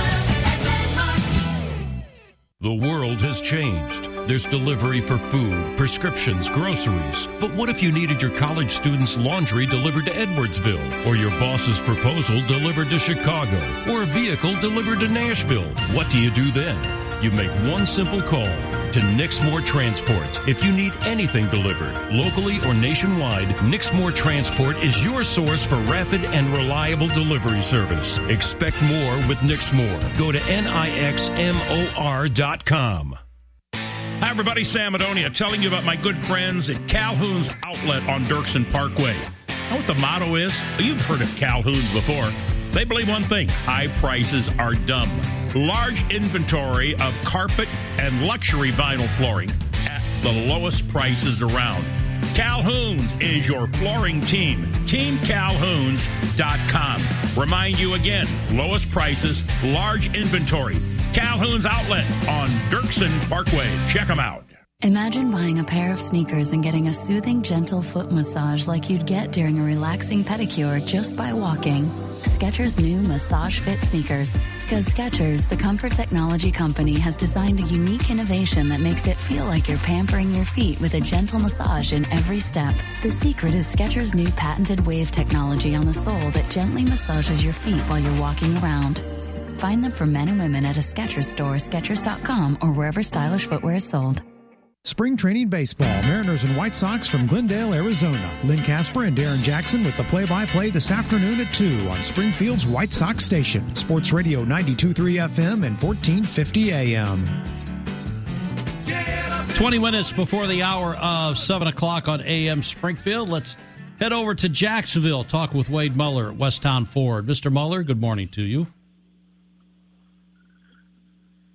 The world has changed. There's delivery for food, prescriptions, groceries. But what if you needed your college student's laundry delivered to Edwardsville, or your boss's proposal delivered to Chicago, or a vehicle delivered to Nashville? What do you do then? You make one simple call to Nixmoor Transport. If you need anything delivered, locally or nationwide, Nixmoor Transport is your source for rapid and reliable delivery service. Expect more with Nixmoor. Go to nixmoor dot com. Hi, everybody. Sam Adonia telling you about my good friends at Calhoun's Outlet on Dirksen Parkway. Know what the motto is? You've heard of Calhoun's before. They believe one thing: high prices are dumb. Large inventory of carpet and luxury vinyl flooring at the lowest prices around. Calhoun's is your flooring team. Team Calhoun's dot com. Remind you again, lowest prices, large inventory. Calhoun's Outlet on Dirksen Parkway. Check them out. Imagine buying a pair of sneakers and getting a soothing, gentle foot massage like you'd get during a relaxing pedicure just by walking. Skechers' new Massage Fit sneakers. Because Skechers, the comfort technology company, has designed a unique innovation that makes it feel like you're pampering your feet with a gentle massage in every step. The secret is Skechers' new patented wave technology on the sole that gently massages your feet while you're walking around. Find them for men and women at a Skechers store, Skechers dot com, or wherever stylish footwear is sold. Spring training baseball, Mariners and White Sox from Glendale, Arizona. Len Kasper and Darrin Jackson with the play-by-play this afternoon at two on Springfield's White Sox station. Sports Radio ninety-two point three F M and fourteen fifty A M. twenty minutes before the hour of seven o'clock on A M Springfield. Let's head over to Jacksonville, talk with Wade Muller at Westtown Ford. Mister Muller, good morning to you.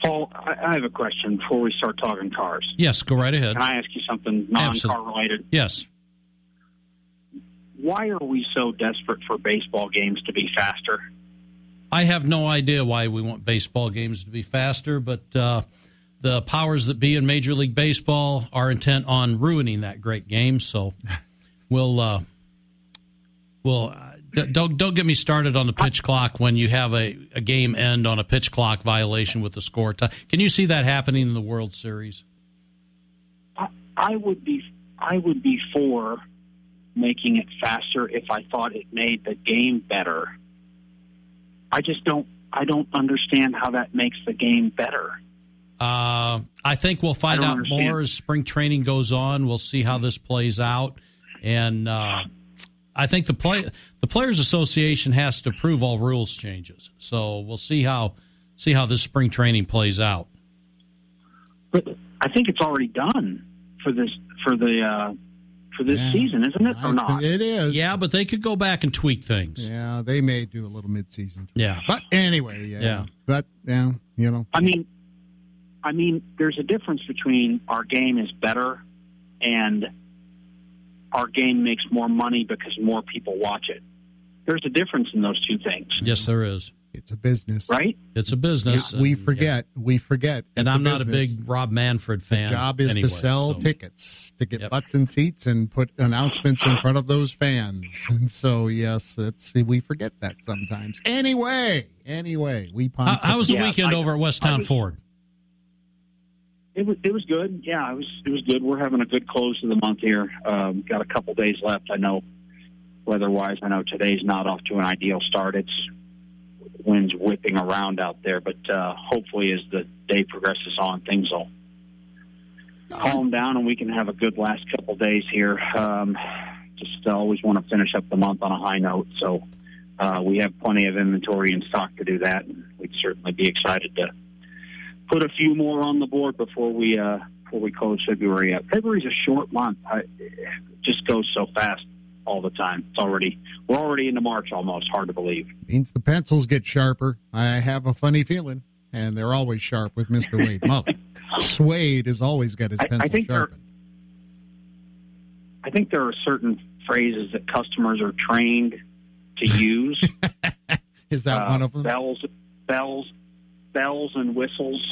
Paul, I have a question before we start talking cars. Yes, go right ahead. Can I ask you something non-car related? Yes. Why are we so desperate for baseball games to be faster? I have no idea why we want baseball games to be faster, but uh, the powers that be in Major League Baseball are intent on ruining that great game. So we'll, uh, we'll. Don't don't get me started on the pitch clock when you have a, a game end on a pitch clock violation with the score time. Can you see that happening in the World Series? I, I would be I would be for making it faster if I thought it made the game better. I just don't I don't understand how that makes the game better. Uh, I think we'll find out understand. more as spring training goes on. We'll see how this plays out, and uh, I think the play the Players Association has to approve all rules changes. So we'll see how see how this spring training plays out. But I think it's already done for this for the uh, for this yeah. season, isn't it? Or not? It is. Yeah, but they could go back and tweak things. Yeah, they may do a little midseason tweak. Yeah. But anyway, yeah. yeah. But yeah, you know. I mean I mean there's a difference between our game is better and our game makes more money because more people watch it. There's a difference in those two things. Yes, there is. It's a business. Right? It's a business. Yeah, we forget. Yeah. We forget. And I'm not a big Rob Manfred fan. The job is anyway, to sell so. tickets, to get yep. butts in seats and put announcements in front of those fans. And so, yes, that's, we forget that sometimes. Anyway, anyway. we. How, how was the yeah, weekend I, over at Westtown was, Ford? It was, it was good. Yeah, it was it was good. We're having a good close to the month here. Um, got a couple days left. I know weather-wise, I know today's not off to an ideal start. It's wind's whipping around out there, but uh, hopefully as the day progresses on, things will calm down and we can have a good last couple days here. Um, just always want to finish up the month on a high note, so uh, we have plenty of inventory in stock to do that, and we'd certainly be excited to put a few more on the board before we uh, before we close February up. February's a short month. I, it just goes so fast all the time. It's already we're already into March almost. Hard to believe. Means the pencils get sharper. I have a funny feeling, and they're always sharp with Mister Wade Muller. Swade has always got his pencil I, I think sharpened. There, I think there are certain phrases that customers are trained to use. Is that uh, one of them? Bells, bells. Bells and whistles,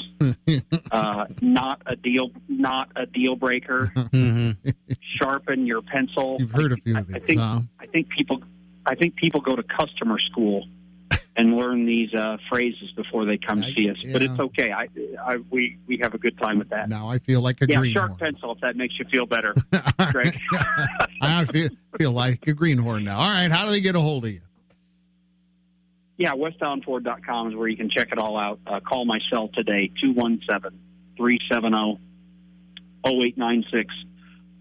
uh, not a deal, not a deal breaker. Mm-hmm. Sharpen your pencil. You've heard a few of these. I, I think no. I think people, I think people go to customer school and learn these uh, phrases before they come I, see us. Yeah. But it's okay. I, I, we we have a good time with that. Now I feel like a yeah, greenhorn. Sharp pencil, if that makes you feel better, Greg. I feel feel like a greenhorn now. All right, how do they get a hold of you? Yeah, westtown ford dot com is where you can check it all out. Uh, call my cell today, two one seven, three seven zero, zero eight nine six,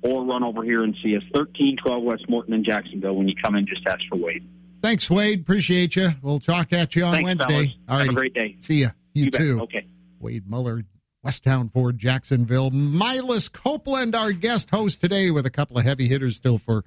or run over here and see us, thirteen twelve West Morton in Jacksonville. When you come in, just ask for Wade. Thanks, Wade. Appreciate you. We'll talk at you on Thanks, Wednesday. All right. Have a great day. See ya. You, you too. Bet. Okay. Wade Muller, Westtown Ford, Jacksonville. Miles Copeland, our guest host today, with a couple of heavy hitters still for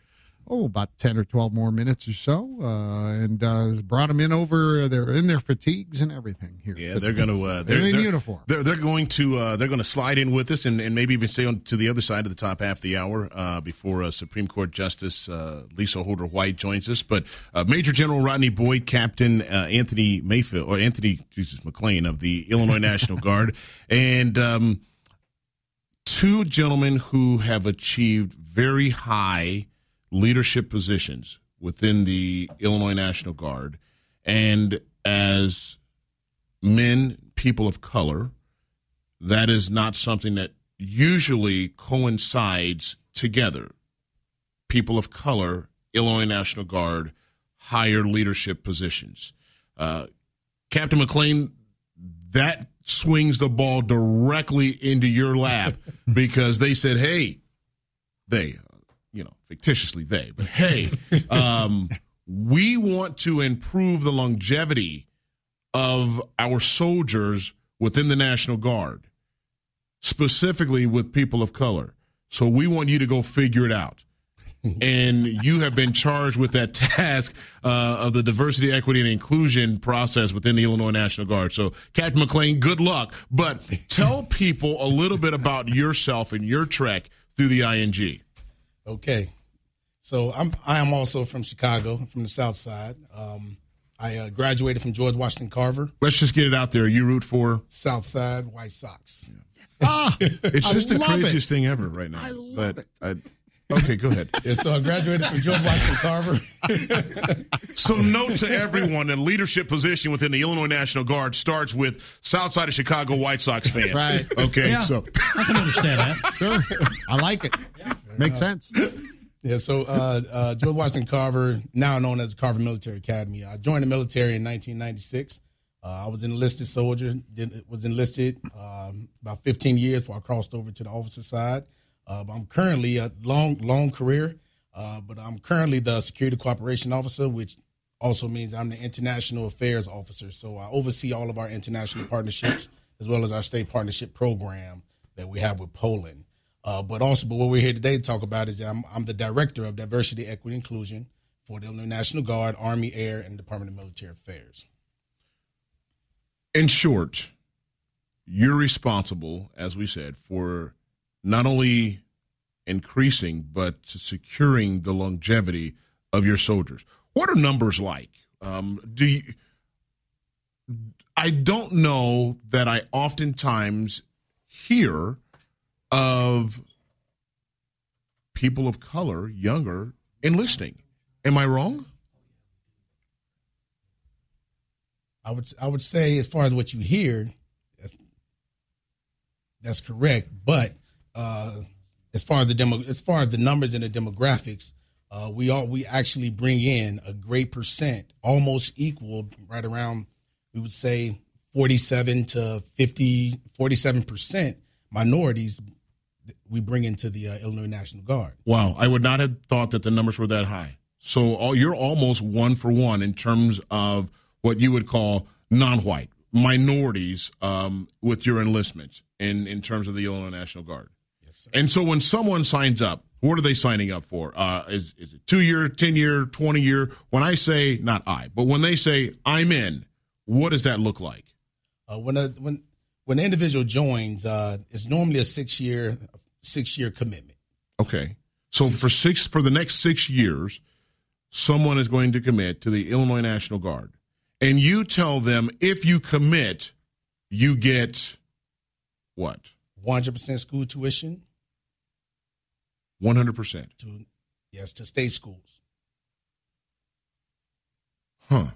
oh, about ten or twelve more minutes or so, uh, and uh, brought them in over. They're in their fatigues and everything here. Yeah, they're going to. Uh, they're, they're in they're, uniform. They're they're going to uh, they're going to slide in with us and, and maybe even stay on to the other side of the top half of the hour uh, before uh, Supreme Court Justice uh, Lisa Holder White joins us. But uh, Major General Rodney Boyd, Captain uh, Anthony Mayfield or Anthony Jesus McClain of the Illinois National Guard, and um, two gentlemen who have achieved very high leadership positions within the Illinois National Guard, and as men, people of color, that is not something that usually coincides together. People of color, Illinois National Guard, higher leadership positions. Uh, Captain McClain, that swings the ball directly into your lap because they said, hey, they you know, fictitiously they, but hey, um, we want to improve the longevity of our soldiers within the National Guard, specifically with people of color. So we want you to go figure it out. And you have been charged with that task uh, of the diversity, equity, and inclusion process within the Illinois National Guard. So, Captain McClain, good luck. But tell people a little bit about yourself and your trek through the I N G. Okay, so I'm I am also from Chicago, from the South Side. Um, I uh, graduated from George Washington Carver. Let's just get it out there. You root for South Side White Sox. Yeah. Yes. Ah, it's just the craziest it. thing ever right now. I love but it. I, okay, go ahead. Yeah, so I graduated from George Washington Carver. So note to everyone, a leadership position within the Illinois National Guard starts with South Side of Chicago White Sox fans. Right. Okay, yeah, so. I can understand that. Sure. I like it. Yeah. Makes uh, sense. Yeah, so uh, uh, George Washington Carver, now known as Carver Military Academy. I joined the military in nineteen ninety-six. Uh, I was an enlisted soldier, did, was enlisted um, about fifteen years before I crossed over to the officer side. Uh, but I'm currently a long, long career, uh, but I'm currently the Security Cooperation Officer, which also means I'm the International Affairs Officer. So I oversee all of our international partnerships as well as our state partnership program that we have with Poland. Uh, but also, but what we're here today to talk about is that I'm, I'm the Director of Diversity, Equity, Inclusion for the Illinois National Guard, Army, Air, and Department of Military Affairs. In short, you're responsible, as we said, for not only increasing but securing the longevity of your soldiers. What are numbers like? Um, do you, I don't know that I oftentimes hear of people of color, younger, enlisting. Am I wrong? I would I would say as far as what you hear, that's, that's correct. But uh, as far as the demo, as far as the numbers and the demographics, uh, we all we actually bring in a great percent, almost equal, right around we would say forty-seven to fifty, forty-seven percent minorities we bring into the uh, Illinois National Guard. Wow, I would not have thought that the numbers were that high. So all, you're almost one for one in terms of what you would call non-white, minorities um, with your enlistments in, in terms of the Illinois National Guard. Yes, sir. And so when someone signs up, what are they signing up for? Uh, is, is it two-year, ten-year, twenty-year? When I say, not I, but when they say, I'm in, what does that look like? Uh, when a, when When the individual joins, uh, it's normally a six-year, six-year commitment. Okay, so for six for the next six years, someone is going to commit to the Illinois National Guard, and you tell them if you commit, you get what? One hundred percent school tuition. One hundred percent. To yes, to state schools. Huh.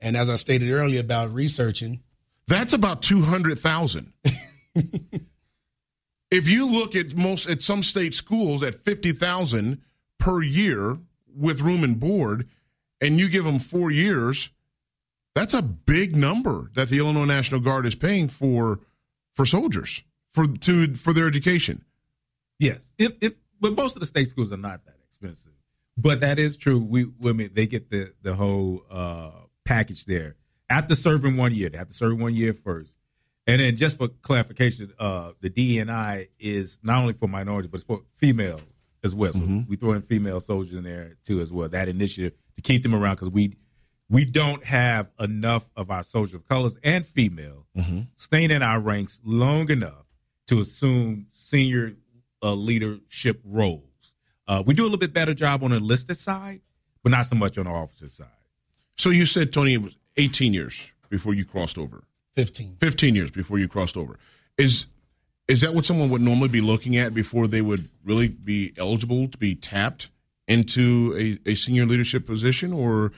And as I stated earlier about researching. That's about two hundred thousand. If you look at most at some state schools at fifty thousand per year with room and board, and you give them four years, that's a big number that the Illinois National Guard is paying for for soldiers for to for their education. Yes, if if but most of the state schools are not that expensive, but that is true. We I mean they get the the whole uh, package there. After serving one year, they have to serve one year first. And then just for clarification, uh, the D E I is not only for minorities, but it's for female as well. So mm-hmm. we throw in female soldiers in there too as well. That initiative to keep them around, because we we don't have enough of our soldiers of colors and female mm-hmm. staying in our ranks long enough to assume senior uh, leadership roles. Uh, we do a little bit better job on the enlisted side, but not so much on the officer side. So you said, Tony, it was eighteen years before you crossed over. Fifteen. Fifteen years before you crossed over. Is is that what someone would normally be looking at before they would really be eligible to be tapped into a, a senior leadership position, or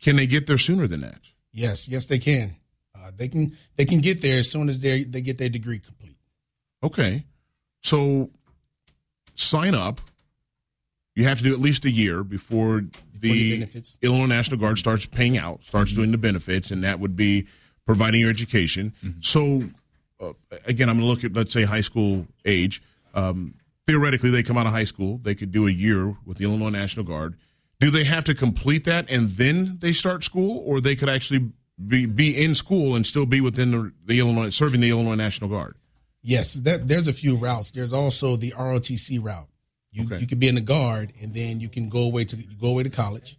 can they get there sooner than that? Yes, yes, they can. Uh, they can they can get there as soon as they they get their degree complete. Okay, so sign up. You have to do at least a year before the before Illinois National Guard starts paying out, starts mm-hmm. doing the benefits, and that would be providing your education. Mm-hmm. So, uh, again, I'm going to look at, let's say, high school age. Um, theoretically, they come out of high school. They could do a year with the Illinois National Guard. Do they have to complete that and then they start school, or they could actually be, be in school and still be within the, the Illinois, serving the Illinois National Guard? Yes, that, there's a few routes. There's also the R O T C route. You, okay. you could be in the Guard, and then you can go away to go away to college.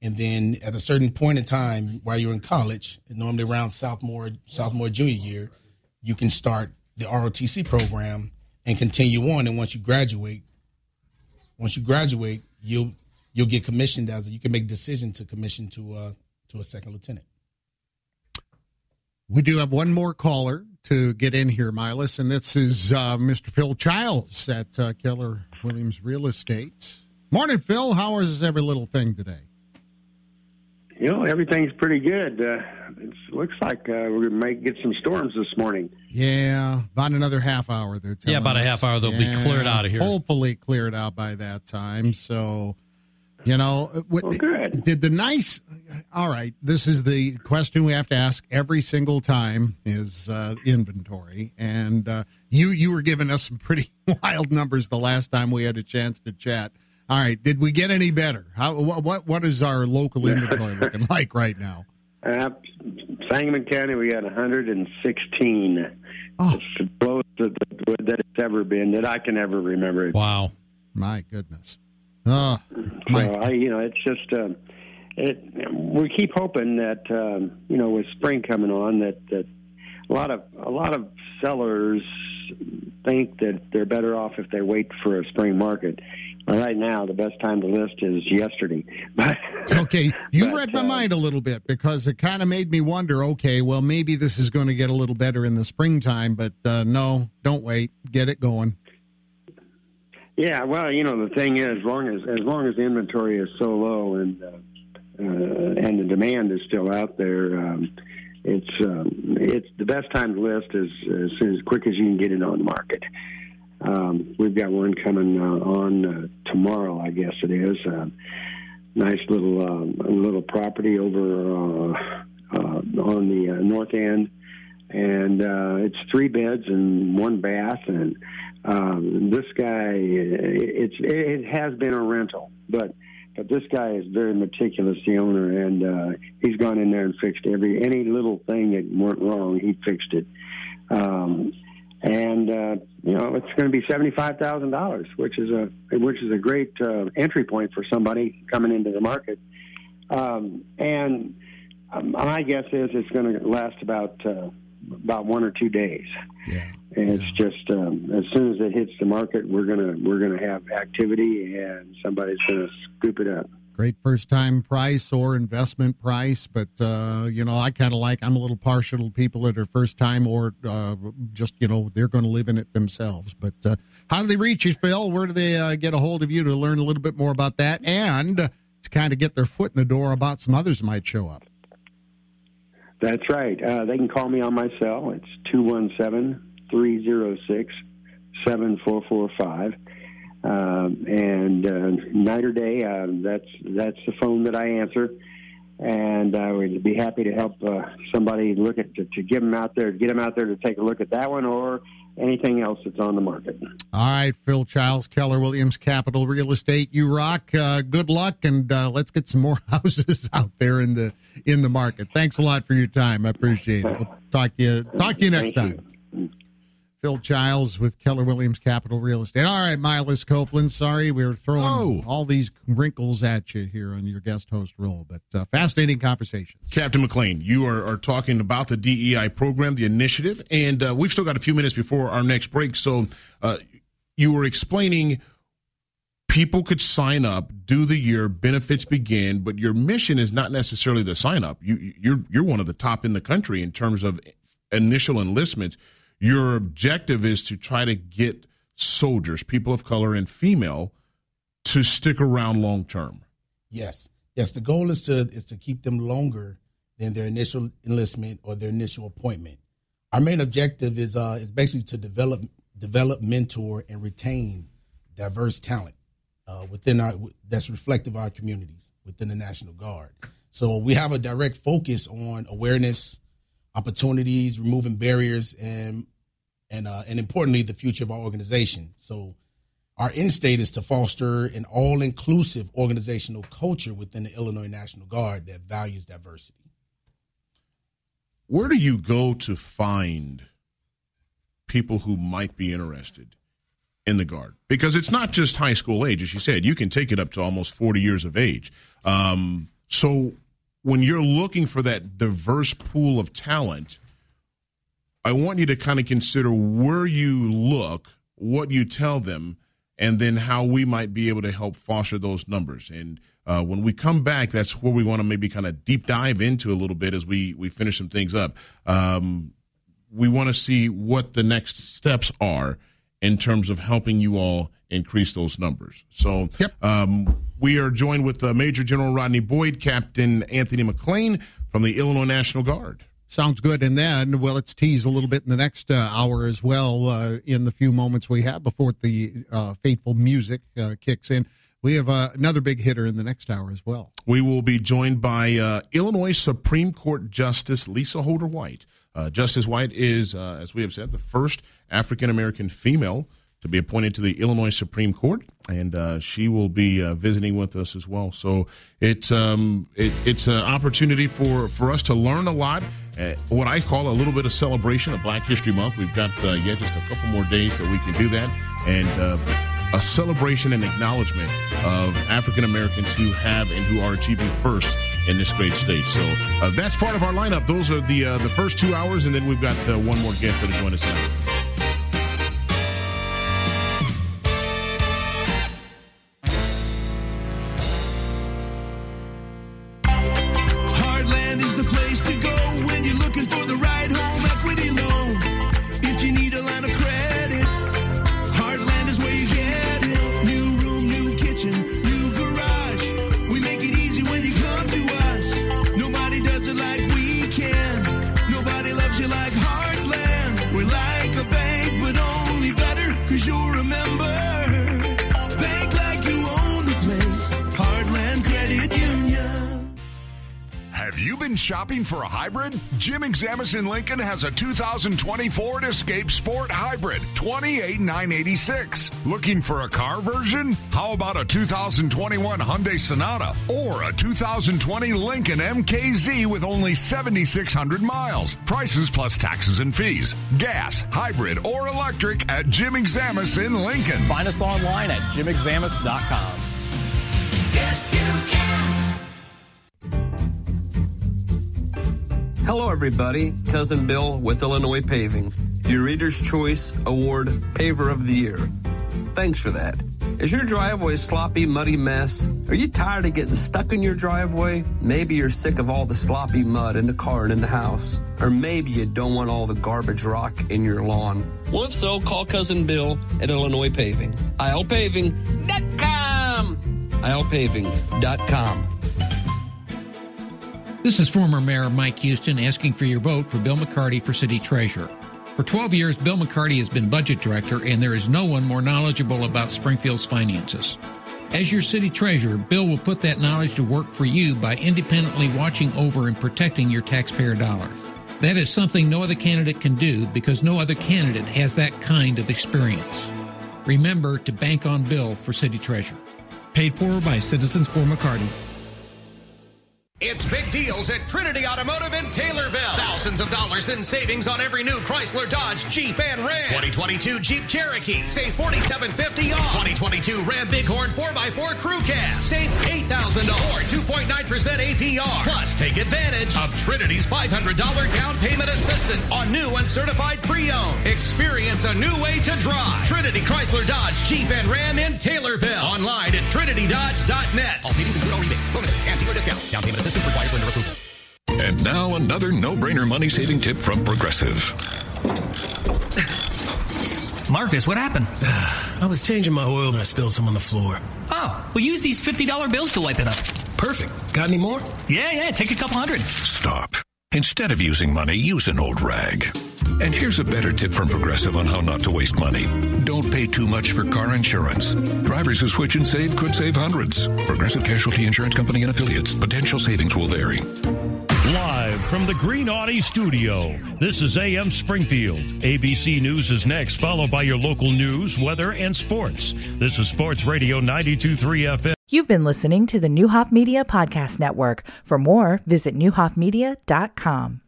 And then at a certain point in time while you're in college, normally around sophomore, sophomore junior year, you can start the R O T C program and continue on. And once you graduate, once you graduate, you'll you'll get commissioned as a, you can make a decision to commission to uh, to a second lieutenant. We do have one more caller to get in here, Miles, and this is uh, Mister Phil Childs at uh, Keller Williams Real Estate. Morning, Phil. How is every little thing today? You know, everything's pretty good. Uh, it looks like uh, we might get some storms this morning. Yeah, about another half hour. They're telling yeah, about us. a half hour. They'll yeah, be cleared out of here. Hopefully cleared out by that time. So, you know, what, well, good. Did the nice... All right, this is the question we have to ask every single time is uh, inventory. And uh, you you were giving us some pretty wild numbers the last time we had a chance to chat. All right, did we get any better? How what what is our local inventory looking like right now? Uh, Sangamon County, we had one hundred sixteen. Oh. It's the lowest that it's ever been that I can ever remember. Wow, my goodness. Oh, my. So I, you know, it's just. Uh, It, we keep hoping that um, you know, with spring coming on, that, that a lot of a lot of sellers think that they're better off if they wait for a spring market. But right now, the best time to list is yesterday. okay, you but, read my uh, mind a little bit, because it kind of made me wonder. Okay, well, maybe this is going to get a little better in the springtime, but uh, no, don't wait, get it going. Yeah, well, you know, the thing is, as long as as long as the inventory is so low and uh, Uh, and the demand is still out there. Um, it's um, it's the best time to list is as soon as quick as you can get it on the market. Um, we've got one coming uh, on uh, tomorrow, I guess it is. Uh, nice little um, little property over uh, uh, on the uh, north end, and uh, it's three beds and one bath. And um, this guy, it's it has been a rental, but. But this guy is very meticulous, the owner, and uh, he's gone in there and fixed every any little thing that went wrong. He fixed it, um, and uh, you know, it's going to be seventy-five thousand dollars, which is a which is a great uh, entry point for somebody coming into the market. Um, and um, my guess is it's going to last about uh, about one or two days. Yeah. And it's just um, as soon as it hits the market, we're gonna we're gonna have activity, and somebody's gonna scoop it up. Great first time price or investment price, but uh, you know, I kind of like I'm a little partial to people that are first time or uh, just you know they're going to live in it themselves. But uh, how do they reach you, Phil? Where do they uh, get a hold of you to learn a little bit more about that and to kind of get their foot in the door about some others that might show up? That's right. Uh, they can call me on my cell. It's two one seven. three oh six, seven four four five, um, and uh, night or day, uh, that's that's the phone that I answer, and I would be happy to help uh, somebody look at to, to get them out there, get them out there to take a look at that one or anything else that's on the market. All right, Phil Childs, Keller Williams Capital Real Estate, you rock. Uh, good luck, and uh, let's get some more houses out there in the in the market. Thanks a lot for your time. I appreciate it. We'll talk to you. Talk to you next Thank time. You. Phil Childs with Keller Williams Capital Real Estate. All right, Miles Copeland, sorry we were throwing oh. all these wrinkles at you here on your guest host role, but uh, fascinating conversation. Captain McClain, you are, are talking about the D E I program, the initiative, and uh, we've still got a few minutes before our next break, so uh, you were explaining people could sign up, do the year, benefits begin, but your mission is not necessarily the sign-up. You, you're, you're one of the top in the country in terms of initial enlistments. Your objective is to try to get soldiers, people of color and female, to stick around long term. Yes. Yes, the goal is to is to keep them longer than their initial enlistment or their initial appointment. Our main objective is uh is basically to develop develop, mentor, and retain diverse talent uh, within our that's reflective of our communities within the National Guard. So we have a direct focus on awareness, opportunities, removing barriers, and and uh, and importantly, the future of our organization. So our end state is to foster an all-inclusive organizational culture within the Illinois National Guard that values diversity. Where do you go to find people who might be interested in the Guard? Because it's not just high school age, as you said. You can take it up to almost forty years of age. Um, so when you're looking for that diverse pool of talent, I want you to kind of consider where you look, what you tell them, and then how we might be able to help foster those numbers. And uh, when we come back, that's where we want to maybe kind of deep dive into a little bit as we, we finish some things up. Um, we want to see what the next steps are in terms of helping you all increase those numbers. So yep. um, we are joined with uh, Major General Rodney Boyd, Captain Anthony McClain from the Illinois National Guard. Sounds good. And then, well, let's tease a little bit in the next uh, hour as well uh, in the few moments we have before the uh, fateful music uh, kicks in. We have uh, another big hitter in the next hour as well. We will be joined by uh, Illinois Supreme Court Justice Lisa Holder White. Uh, Justice White is, uh, as we have said, the first African-American female to be appointed to the Illinois Supreme Court, and uh, she will be uh, visiting with us as well. So it's um, it, it's an opportunity for, for us to learn a lot, uh, what I call a little bit of celebration of Black History Month. We've got uh, yet just a couple more days that we can do that, and uh, a celebration and acknowledgement of African-Americans who have and who are achieving first in this great state. So uh, that's part of our lineup. Those are the, uh, the first two hours, and then we've got uh, one more guest that will join us now. Shopping for a hybrid? Jim Xamis in Lincoln has a two thousand twenty Ford Escape Sport Hybrid, twenty-eight thousand nine hundred eighty-six dollars. Looking for a car version? How about a two thousand twenty-one Hyundai Sonata or a two thousand twenty Lincoln M K Z with only seven thousand six hundred miles? Prices plus taxes and fees. Gas, hybrid, or electric at Jim Xamis in Lincoln. Find us online at jim xamis dot com. Yes, you can. Hello, everybody. Cousin Bill with Illinois Paving, your Reader's Choice Award Paver of the Year. Thanks for that. Is your driveway a sloppy, muddy mess? Are you tired of getting stuck in your driveway? Maybe you're sick of all the sloppy mud in the car and in the house. Or maybe you don't want all the garbage rock in your lawn. Well, if so, call Cousin Bill at Illinois Paving. I L paving dot com. I L paving dot com. This is former Mayor Mike Houston asking for your vote for Bill McCarty for city treasurer. For twelve years, Bill McCarty has been budget director, and there is no one more knowledgeable about Springfield's finances. As your city treasurer, Bill will put that knowledge to work for you by independently watching over and protecting your taxpayer dollars. That is something no other candidate can do because no other candidate has that kind of experience. Remember to bank on Bill for city treasurer. Paid for by Citizens for McCarty. It's big deals at Trinity Automotive in Taylorville. Thousands of dollars in savings on every new Chrysler, Dodge, Jeep, and Ram. twenty twenty-two Jeep Cherokee, save forty-seven fifty off. twenty twenty-two Ram Bighorn four by four Crew Cab, save eight thousand dollars or two point nine percent A P R. Plus, take advantage of Trinity's five hundred dollars down payment assistance on new and certified pre-owned. Experience a new way to drive. Trinity Chrysler, Dodge, Jeep, and Ram in Taylorville. Online at trinity dodge dot net. All savings include all rebates, bonuses, and dealer discounts. Down payment assistance. And now another no-brainer money-saving tip from Progressive. Marcus, what happened? I was changing my oil and I spilled some on the floor. Oh, well, use these fifty dollar bills to wipe it up. Perfect. Got any more? Yeah, yeah, take a couple hundred. Stop. Instead of using money, use an old rag. And here's a better tip from Progressive on how not to waste money. Don't pay too much for car insurance. Drivers who switch and save could save hundreds. Progressive Casualty Insurance Company and affiliates. Potential savings will vary. Live from the Green Audi studio, this is A M Springfield. A B C News is next, followed by your local news, weather, and sports. This is Sports Radio ninety-two point three F M. You've been listening to the Newhoff Media Podcast Network. For more, visit newhoff media dot com.